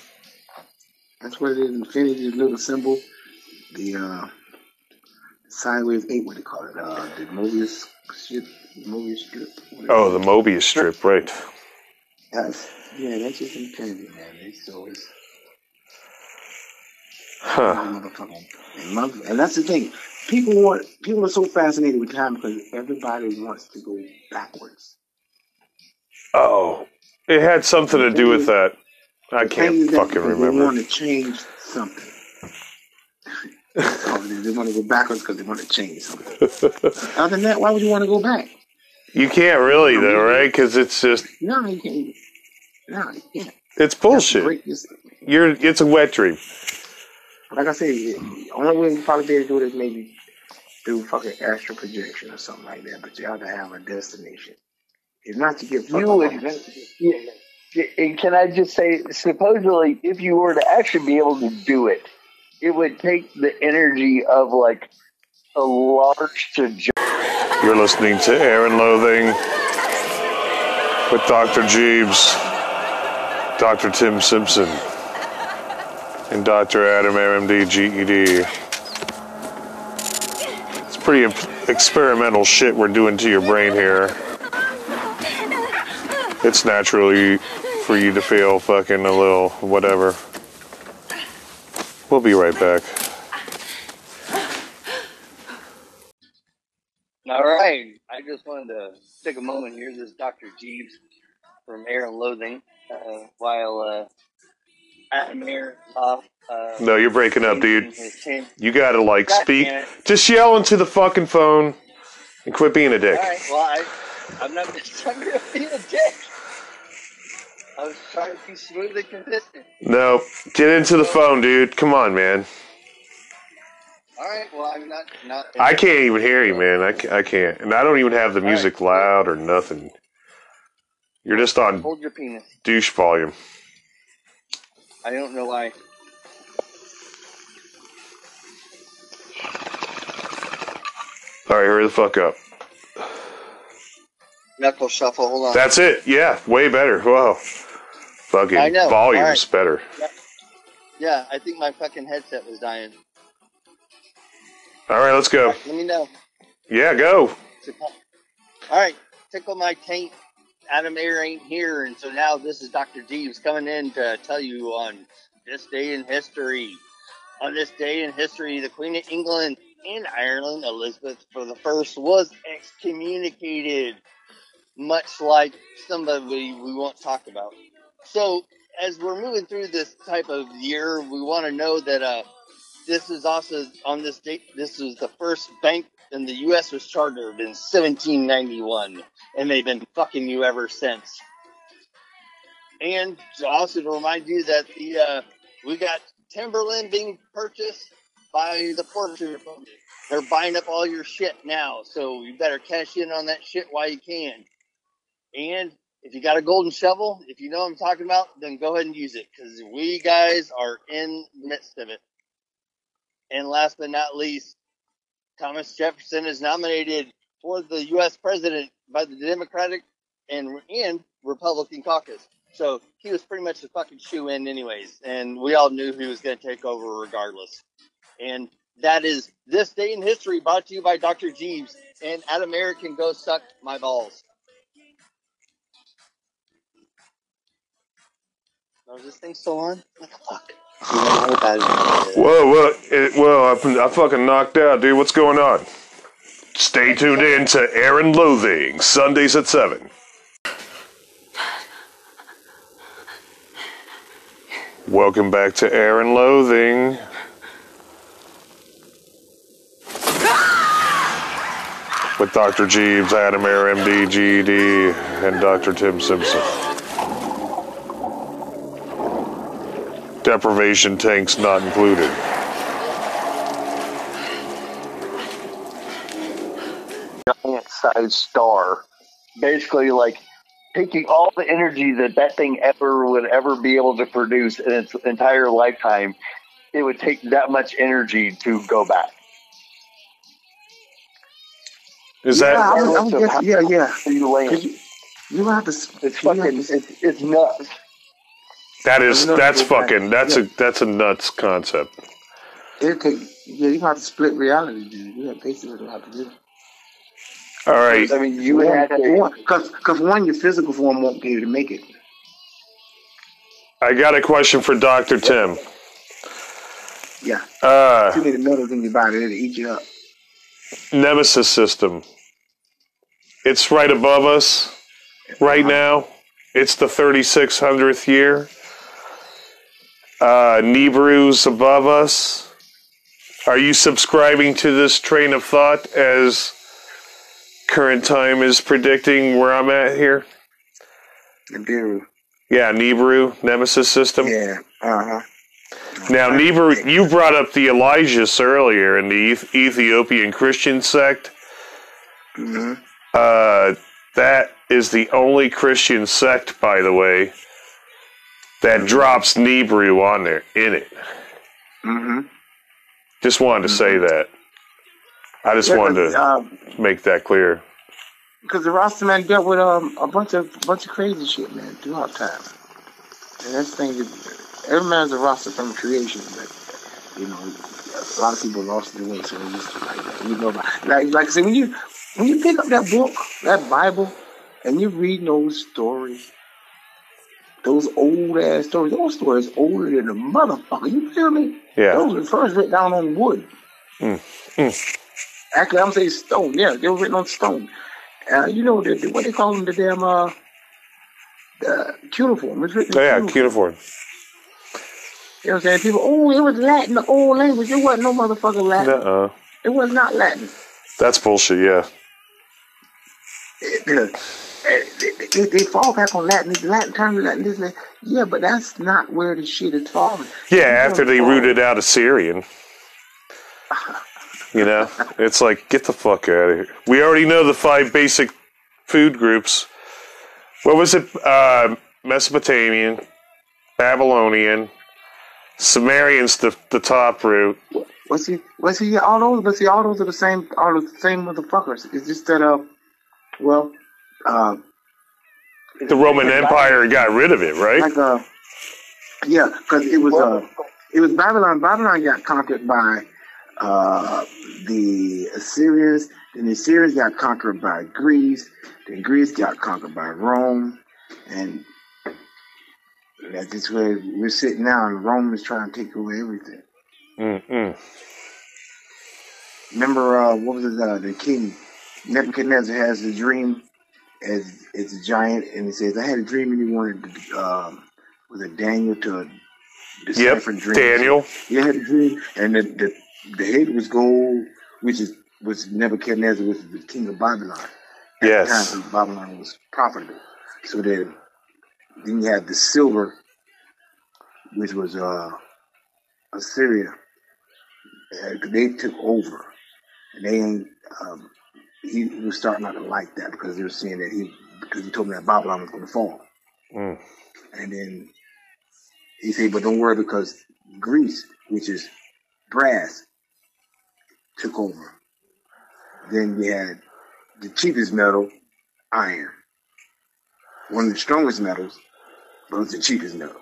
That's what it is. Infinity, the little symbol. The uh, sideways eight, what do you call it? Uh, the Mobius strip. Mobius strip. Oh, the Mobius strip, right? That's, yeah, that's just infinity, man. It's always. Huh. And, love, and that's the thing. People want. People are so fascinated with time because everybody wants to go backwards. Oh, it had something to do with that. I can't fucking remember. They want to change something. They want to go backwards because they want to change something. Other than that, why would you want to go back? You can't really, though, right? Because it's just... No, you can't. No, you can't. It's bullshit. You're, it's a wet dream. Like I said, the only way you probably be able to do it is maybe through fucking astral projection or something like that, but you have to have a destination. If not to get you would, yeah, and can I just say, supposedly, if you were to actually be able to do it, it would take the energy of like a large to. You're listening to Air and Loathing with Doctor Jeebs, Doctor Tim Simpson, and Doctor Adam Air, M D, G E D. It's pretty imp- experimental shit we're doing to your brain here. It's naturally for you to feel fucking a little whatever. We'll be right back. All right. I just wanted to take a moment here. This is Doctor Jeebs from Air and Loathing. Uh, while uh, Adam Air is off. Uh, no, you're breaking up, dude. You got to, like, God speak. Just yell into the fucking phone and quit being a dick. All right. Well, I, I'm not going to be a dick. I was trying to be smooth and consistent. No, get into the phone, dude. Come on, man. All right, well, I'm not... not I can't even hear you, man. I, I can't. And I don't even have the music right. loud or nothing. You're just on... Hold your penis. Douche volume. I don't know why. All right, hurry the fuck up. Knuckle shuffle, hold on. That's it, yeah. Way better. Wow. Fucking I know. Volume's right. better. Yeah, I think my fucking headset was dying. Alright, let's go. All right, let me know. Yeah, go. All right, tickle my taint, Adam Air ain't here, and so now this is Doctor Jeeves coming in to tell you on this day in history. On this day in history, the Queen of England and Ireland, Elizabeth the First, was excommunicated, much like somebody we won't talk about. So, as we're moving through this type of year, we want to know that uh, this is also on this date. This was the first bank in the U S was chartered in seventeen ninety-one, and they've been fucking you ever since. And also to remind you that the uh, we got Timberland being purchased by the Fortune Republic. They're buying up all your shit now, so you better cash in on that shit while you can. And if you got a golden shovel, if you know what I'm talking about, then go ahead and use it, because we guys are in the midst of it. And last but not least, Thomas Jefferson is nominated for the U S president by the Democratic and, and Republican caucus. So he was pretty much a fucking shoo-in anyways, and we all knew he was going to take over regardless. And that is This Day in History, brought to you by Doctor Jeeves, and Adam Air can go suck my balls. Oh, is this thing still on? What the fuck? Whoa, whoa, it, whoa, I, I fucking knocked out, dude. What's going on? Stay tuned in to Air and Loathing, Sundays at seven. Welcome back to Air and Loathing. With Doctor Jeeves, Adam Air, M D, G E D, and Doctor Tim Simpson. Deprivation tanks not included. Giant-sized star. Basically, like, taking all the energy that that thing ever would ever be able to produce in its entire lifetime, it would take that much energy to go back. Is yeah, that I would guess, yeah, yeah. You land. You, you have to. It's fucking. Have to, it's, it's nuts. That is. That's fucking. That's yeah. a. That's a nuts concept. It could. Yeah, you have to split reality, dude. Yeah, basically, you have to do. All right. I mean, you had because because one, your physical form won't be able to make it. I got a question for Doctor Tim. Yeah. Uh, too many metals in your body, it'll eat you up. Nemesis system. It's right above us right now. It's the thirty-six hundredth year. Uh, Nebrew's above us. Are you subscribing to this train of thought as current time is predicting where I'm at here? Nibiru. Yeah, Nebrew, Nemesis system. Yeah, uh-huh. Now, Nibiru, you brought up the Elijahs earlier in the Ethiopian Christian sect. Mm-hmm. Uh, that is the only Christian sect, by the way, that mm-hmm. drops Nibiru on there in it. Mm-hmm. Just wanted to mm-hmm. say that. I just yeah, wanted to uh, make that clear. Because the Rasta man dealt with um, a bunch of bunch of crazy shit, man, throughout time, and that thing is. Every man's a roster from creation, but you know, a lot of people lost their way, so it's just like you know, like like I said, when you when you pick up that book, that Bible, and you read those stories, those old ass stories, those stories older than a motherfucker. You feel me? Yeah. Those were first written down on wood. Mm. Mm. Actually, I'm saying stone. Yeah, they were written on stone. Uh, you know the, the, what they call them? The damn uh, the cuneiform. It's written. Oh, yeah, cuneiform. You know what I'm saying? People, oh, it was Latin, the old language. It wasn't no motherfucking Latin. Uh-uh. It was not Latin. That's bullshit, yeah. It, they, they, they fall back on Latin. Latin terms, Latin, this, Latin. Yeah, but that's not where the shit is falling. Yeah, you know, after they rooted out Assyrian. You know? It's like, get the fuck out of here. We already know the five basic food groups. What was it? Uh, Mesopotamian, Babylonian, Sumerians, the the top root. Well, see, well, see, all those, but see, all those are the same, all the same motherfuckers. It's just that, uh, well, uh, the Roman Empire got rid of it, right? Like, uh, yeah, because it was, uh, it was Babylon. Babylon got conquered by uh, the Assyrians, Then the Assyrians got conquered by Greece. Then Greece got conquered by Rome. And that's just where we're sitting now. And Rome is trying to take away everything. Mm-mm. Remember, uh, what was it? Uh, the king Nebuchadnezzar has a dream as it's a giant, and he says, "I had a dream," and he wanted to, um, was it Daniel to decipher yep, dreams? Daniel. He had a dream, and the, the the head was gold, which is was Nebuchadnezzar, which is the king of Babylon. At yes, the time, Babylon was profitable, so then then you had the silver, which was uh, Assyria. They took over, and they ain't. Um, he was starting not to like that because they were saying that he because he told me that Babylon was going to fall, mm. and then he said, "But don't worry, because Greece, which is brass, took over." Then we had the cheapest metal, iron, one of the strongest metals, but it was the cheapest metal.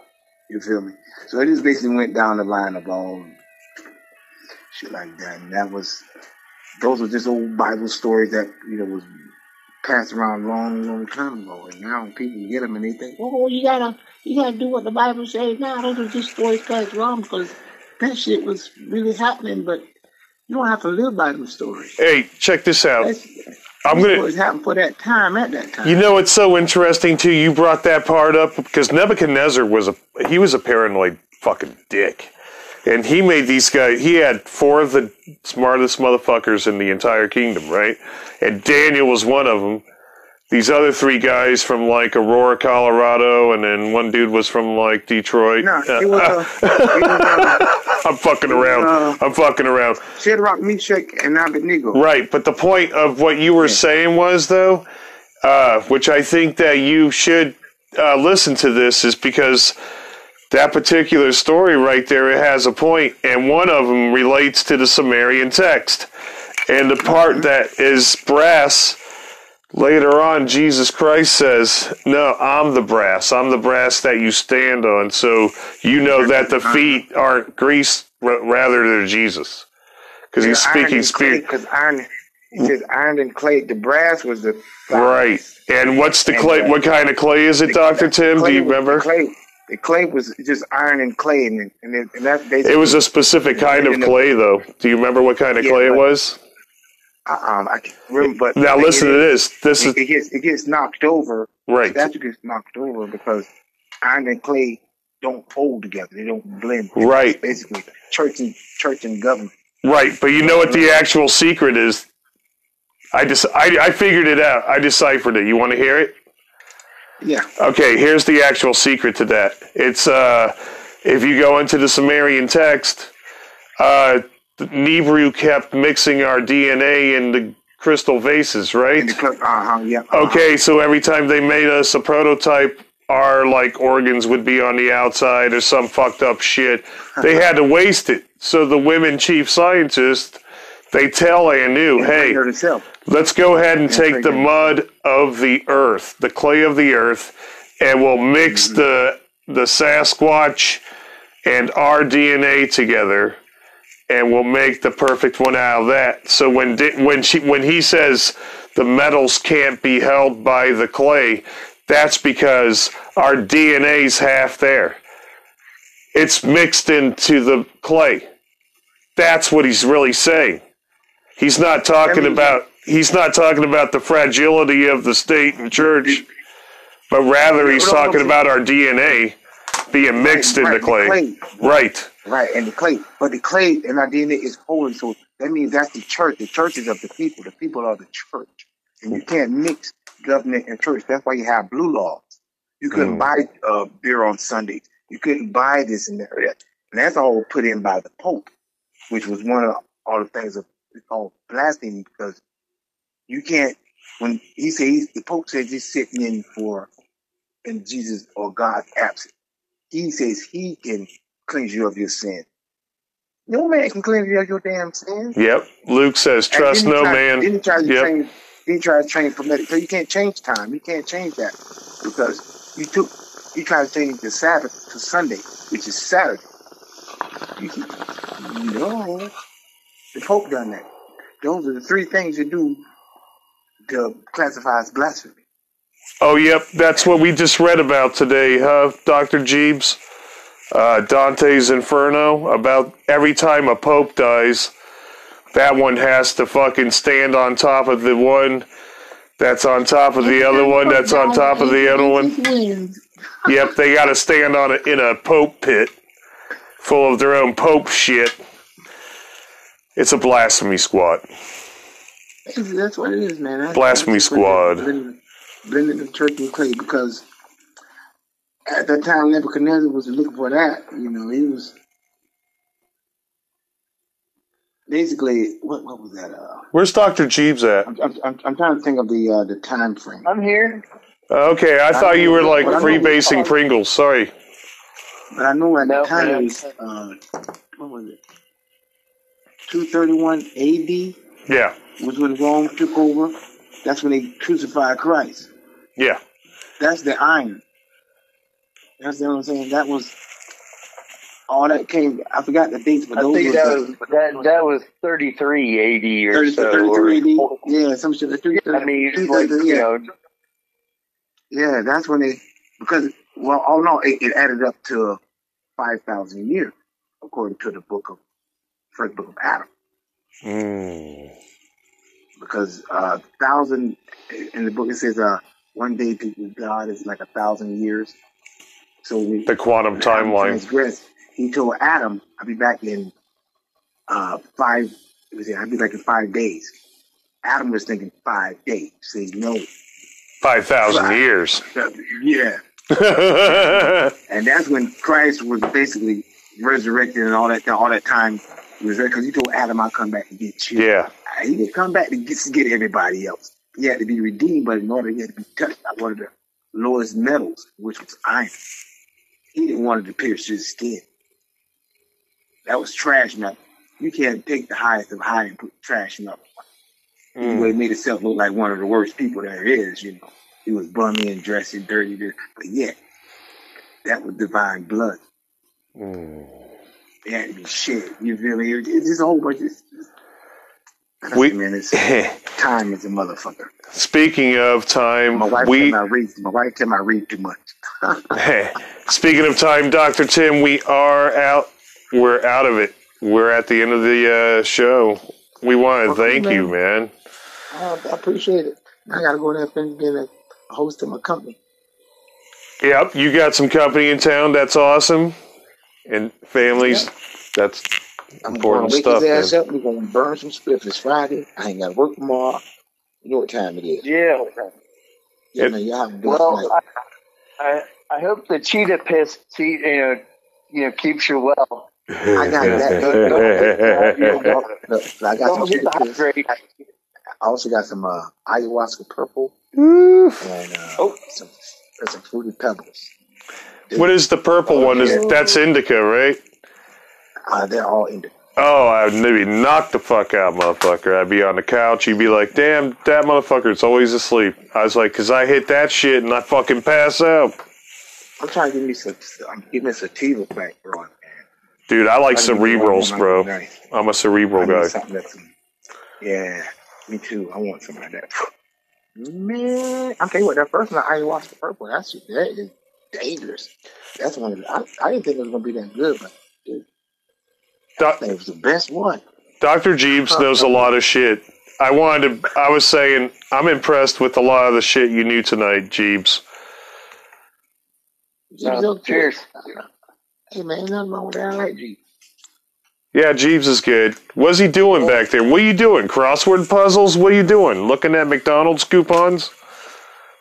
You feel me? So it just basically went down the line of all. Shit like that, and that was, those were just old Bible stories that, you know, was passed around long, long time ago, and now people get them and they think, oh, you gotta, you gotta do what the Bible says. Now those are just stories passed around because that shit was really happening, but you don't have to live by them stories. Hey, check this out. That's, I'm gonna. Stories happened for that time at that time. You know, it's so interesting too. You brought that part up because Nebuchadnezzar was a he was a paranoid fucking dick. And he made these guys, he had four of the smartest motherfuckers in the entire kingdom, right? And Daniel was one of them. These other three guys from like Aurora, Colorado, and then one dude was from like Detroit. No, it was, uh, it was, uh, I'm fucking around. Was, uh, I'm fucking around. Shadrach, Meshach, and Abednego. Right, but the point of what you were yeah. saying was, though, uh, which I think that you should uh, listen to this, is because that particular story right there, it has a point, and one of them relates to the Sumerian text. And the part that is brass, later on, Jesus Christ says, no, I'm the brass. I'm the brass that you stand on. So you know that the feet aren't grease, rather they're Jesus. Because he's speaking spirit. Because iron, he says iron and clay, the brass was the thighs. Right. And what's the clay? What kind of clay is it, Doctor Tim? Do you remember? Clay. The clay was just iron and clay, and, and, it, and that's basically. It was a specific kind of clay, though. Do you remember what kind of yeah, clay it was? Um, I can't remember. But now listen to this. This is it gets it gets knocked over. Right, that gets knocked over because iron and clay don't hold together; they don't blend. Right, it's basically church and church and government. Right, but you know what the actual secret is? I just I, I figured it out. I deciphered it. You want to hear it? Yeah. Okay, here's the actual secret to that. It's, uh, if you go into the Sumerian text, uh, Nebru kept mixing our D N A in the crystal vases, right? Uh-huh, yeah. Uh-huh. Okay, so every time they made us a prototype, our, like, organs would be on the outside or some fucked up shit. They had to waste it. So the women chief scientists, they tell Anu, hey, let's go ahead and take the mud of the earth, the clay of the earth, and we'll mix mm-hmm. the the Sasquatch and our D N A together, and we'll make the perfect one out of that. So when when she when he says the metals can't be held by the clay, that's because our D N A's half there. It's mixed into the clay. That's what he's really saying. He's not talking about he's not talking about the fragility of the state and church, but rather he's talking about our D N A being mixed right, into clay. clay. Right. Right, and the clay. But the clay and our D N A is holy, so that means that's the church. The church is of the people. The people are the church. And you can't mix government and church. That's why you have blue laws. You couldn't mm. buy uh, beer on Sundays. You couldn't buy this and that. And that's all put in by the Pope, which was one of all the things of It's called blasphemy because you can't. When he says the Pope says he's sitting in for in Jesus or God's absence, he says he can cleanse you of your sin. No man can cleanse you of your damn sin. Yep. Luke says, "Trust no try, man." Then he tries to yep. change. Then he tries to change poetic. So you can't change time. You can't change that because you took. You try to change the Sabbath to Sunday, which is Saturday. You, you know. The Pope done that. Those are the three things you do to classify as blasphemy. Oh, yep. That's what we just read about today, huh, Doctor Jeeves? Uh, Dante's Inferno, about every time a pope dies, that one has to fucking stand on top of the one that's on top of the other one that's on top of the other one. Yep, they got to stand on it in a pope pit full of their own pope shit. It's a blasphemy squad. That's what it is, man. That's blasphemy that's squad. Blending the church and clay, because at that time Nebuchadnezzar was looking for that. You know, he was basically what? What was that? Uh, Where's Doctor Jeeves at? I'm, I'm, I'm trying to think of the uh, the time frame. I'm here. Uh, okay, I, I thought know, you were like freebasing Pringles. Sorry. But I know at no, the time was, uh, what was it? two thirty-one A D Yeah. Was when Rome took over. That's when they crucified Christ. Yeah. That's the iron. That's what I'm saying. That was all that came. I forgot the dates, but I those think that was that, that was thirty-three A D or so. thirty-three A D Yeah, some shit. I mean, like, yeah. you know. Yeah, that's when they, because, well, all in all, it, it added up to five thousand years, according to the book of, first book of Adam. Mm. Because a uh, thousand, in the book it says uh, one day to God is like a thousand years. So we, the quantum timeline. He told Adam, "I'll be back in uh, five. Let me see, I'll be back in five days." Adam was thinking five days. Say no, five thousand years. Yeah, and that's when Christ was basically resurrected and all that. All that time was because he told Adam, "I'll come back and get you." Yeah, he didn't come back to get, to get everybody else. He had to be redeemed, but in order he had to be touched by one of the lowest metals, which was iron. He didn't want it to pierce his skin. That was trash metal. You can't take the highest of high and put trash metal. Mm. Anyway, it made itself look like one of the worst people there is, you know. He was bummy and dressed and dirty. But yet, that was divine blood. Mm. It had to be shit. You feel me? It's just a whole bunch of... We, man, it's, time is a motherfucker. Speaking of time, my wife we. I read, my wife said I read too much. Speaking of time, Doctor Tim, we are out. We're out of it. We're at the end of the uh, show. We want to okay, thank man. you, man. Uh, I appreciate it. I gotta go there and be a host of my company. Yep, you got some company in town. That's awesome. And families. Yep. That's. I'm going to wake stuff, his ass man. up. We're going to burn some spliffs. It's Friday. I ain't got to work tomorrow. You know what time it is. Yeah. Yeah, it, man, y'all have to do well, I, I, I hope the cheetah piss you know, you know, keeps you well. I got that. Don't, don't, don't, don't, look, I got some cheetah piss. I also got some uh, ayahuasca purple. Oof. And uh, oh. some, some fruity pebbles. Dude. What is the purple oh, one? Yeah. Is, that's indica, right? Uh, they're all indica. Oh, I'd maybe knock the fuck out, motherfucker. I'd be on the couch. You'd be like, damn, that motherfucker's always asleep. I was like, because I hit that shit and I fucking pass out. I'm trying to give me some, I'm giving a sativa back, bro. Dude, I like I cerebrals, bro. Nice. I'm a cerebral guy. That's, yeah, me too. I want something like that. Man, I'll tell you what, that first one, ayahuasca purple, that shit, that is dangerous. That's one of the, I, I didn't think it was going to be that good, but dude. Do- it was the best one. Doctor Jeeves knows a lot of shit. I wanted to, I was saying, I'm impressed with a lot of the shit you knew tonight, Jeeves. No, cheers. Hey, man, nothing wrong with that. I like Jeeves. Yeah, Jeeves is good. What's he doing back there? What are you doing? Crossword puzzles? What are you doing? Looking at McDonald's coupons?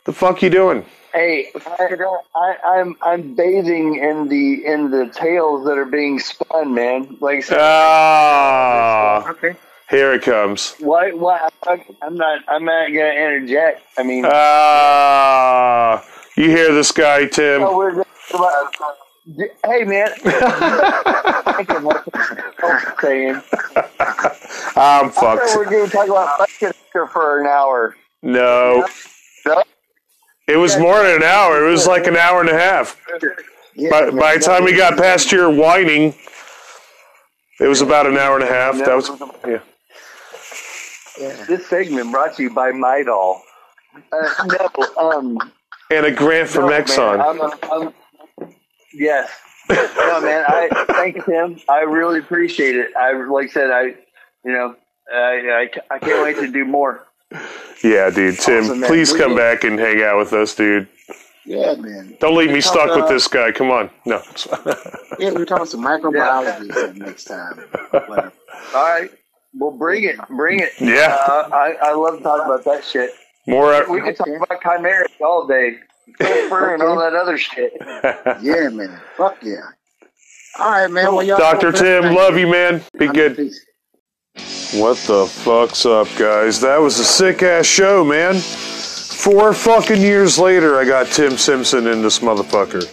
The fuck you doing? Hey, I, I, I'm I'm bathing in the in the tales that are being spun, man. Like, so ah, okay, here it comes. Why? Why? I'm not. I'm not gonna interject. I mean, ah, you hear this guy, Tim? Oh, we're just, hey, man. I'm fucked. I thought we were gonna talk about Frankenhooker for an hour. No. No. It was more than an hour. It was like an hour and a half. By, by the time we got past your whining, it was about an hour and a half. That was, yeah. Yeah. This segment brought to you by Midol. Uh, no, um, and a grant from no, Exxon. Man, I'm, I'm, yes. No, man. I thank Tim. I really appreciate it. I like I said. I, you know, I, I, I can't wait to do more. Yeah, dude. Tim, awesome, please come back and hang out with us, dude. Yeah, man. Don't leave we're me stuck about, with this guy. Come on. No. Yeah, we're talking some microbiology yeah. next time. All right. Well, bring it. Bring it. Yeah. Uh, I, I love talking about that shit. More. Uh, we could talk about chimeras all day. Fur and all that other shit. Yeah, man. Fuck yeah. All right, man. Well, Doctor Tim, love you, man. Be good. What the fuck's up, guys? That was a sick-ass show, man. Four fucking years later, I got Tim Simpson in this motherfucker.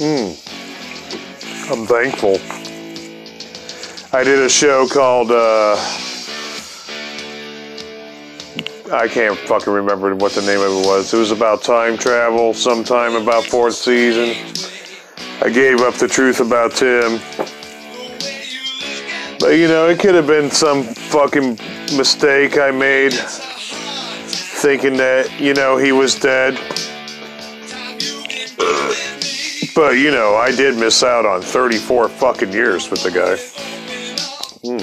Mm. I'm thankful. I did a show called, uh, I can't fucking remember what the name of it was. It was about time travel, sometime about fourth season. I gave up the truth about Tim. But, you know, it could have been some fucking mistake I made, thinking that, you know, he was dead. But, you know, I did miss out on thirty-four fucking years with the guy. Mm.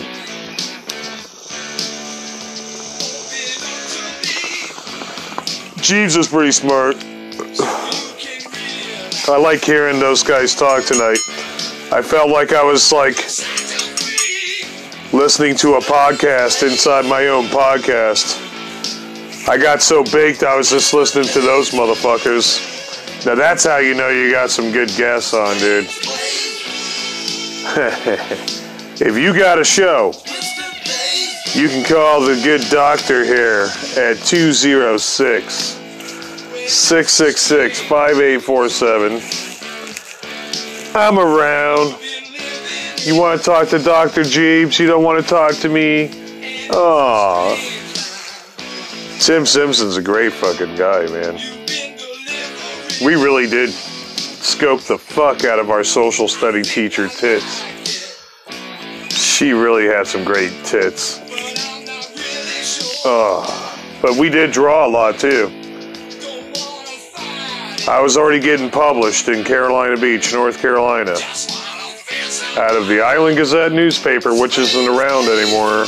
Jeeves was pretty smart. I like hearing those guys talk tonight. I felt like I was, like, listening to a podcast inside my own podcast. I got so baked I was just listening to those motherfuckers. Now that's how you know you got some good guests on, dude. If you got a show, you can call the good doctor here at two oh six, six six six, five eight four seven. I'm around. You want to talk to Doctor Jeeves? You don't want to talk to me? Aww. Tim Simpson's a great fucking guy, man. We really did scope the fuck out of our social study teacher tits. She really had some great tits. Oh, but we did draw a lot, too. I was already getting published in Carolina Beach, North Carolina, out of the Island Gazette newspaper, which isn't around anymore.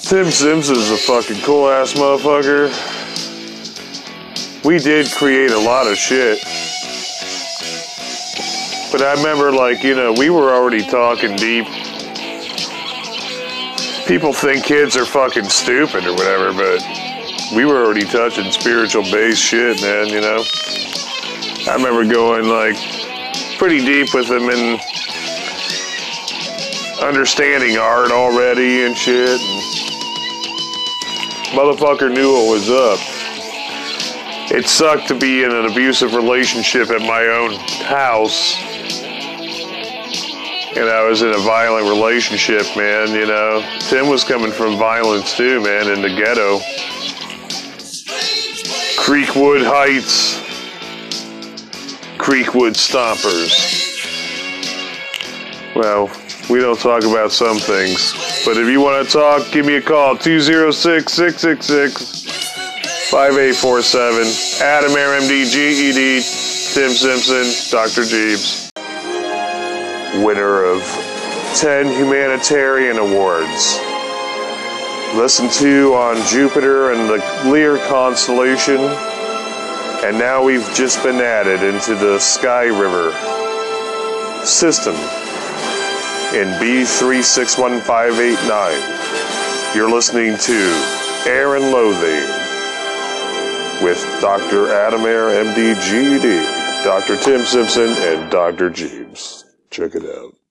Tim Simpson is a fucking cool ass motherfucker. We did create a lot of shit. But I remember, like, you know, we were already talking deep. People think kids are fucking stupid or whatever, but we were already touching spiritual based shit, man, you know? I remember going, like, pretty deep with them and understanding art already and shit. And motherfucker knew what was up. It sucked to be in an abusive relationship at my own house. And I was in a violent relationship, man, you know. Tim was coming from violence too, man, in the ghetto. Creekwood Heights. Creekwood Stompers. Well, we don't talk about some things. But if you want to talk, give me a call. two oh six, six six six, five eight four seven. Adam Air, M D, G E D, Tim Simpson, Doctor Jeeves. Winner of ten humanitarian awards. Listened to on Jupiter and the Lyre constellation. And now we've just been added into the Sky River system. In B three six one five eight nine, you're listening to Air and Loathing with Doctor Adam Air, M D, G E D, Doctor Tim Simpson, and Doctor Jeeves. Check it out.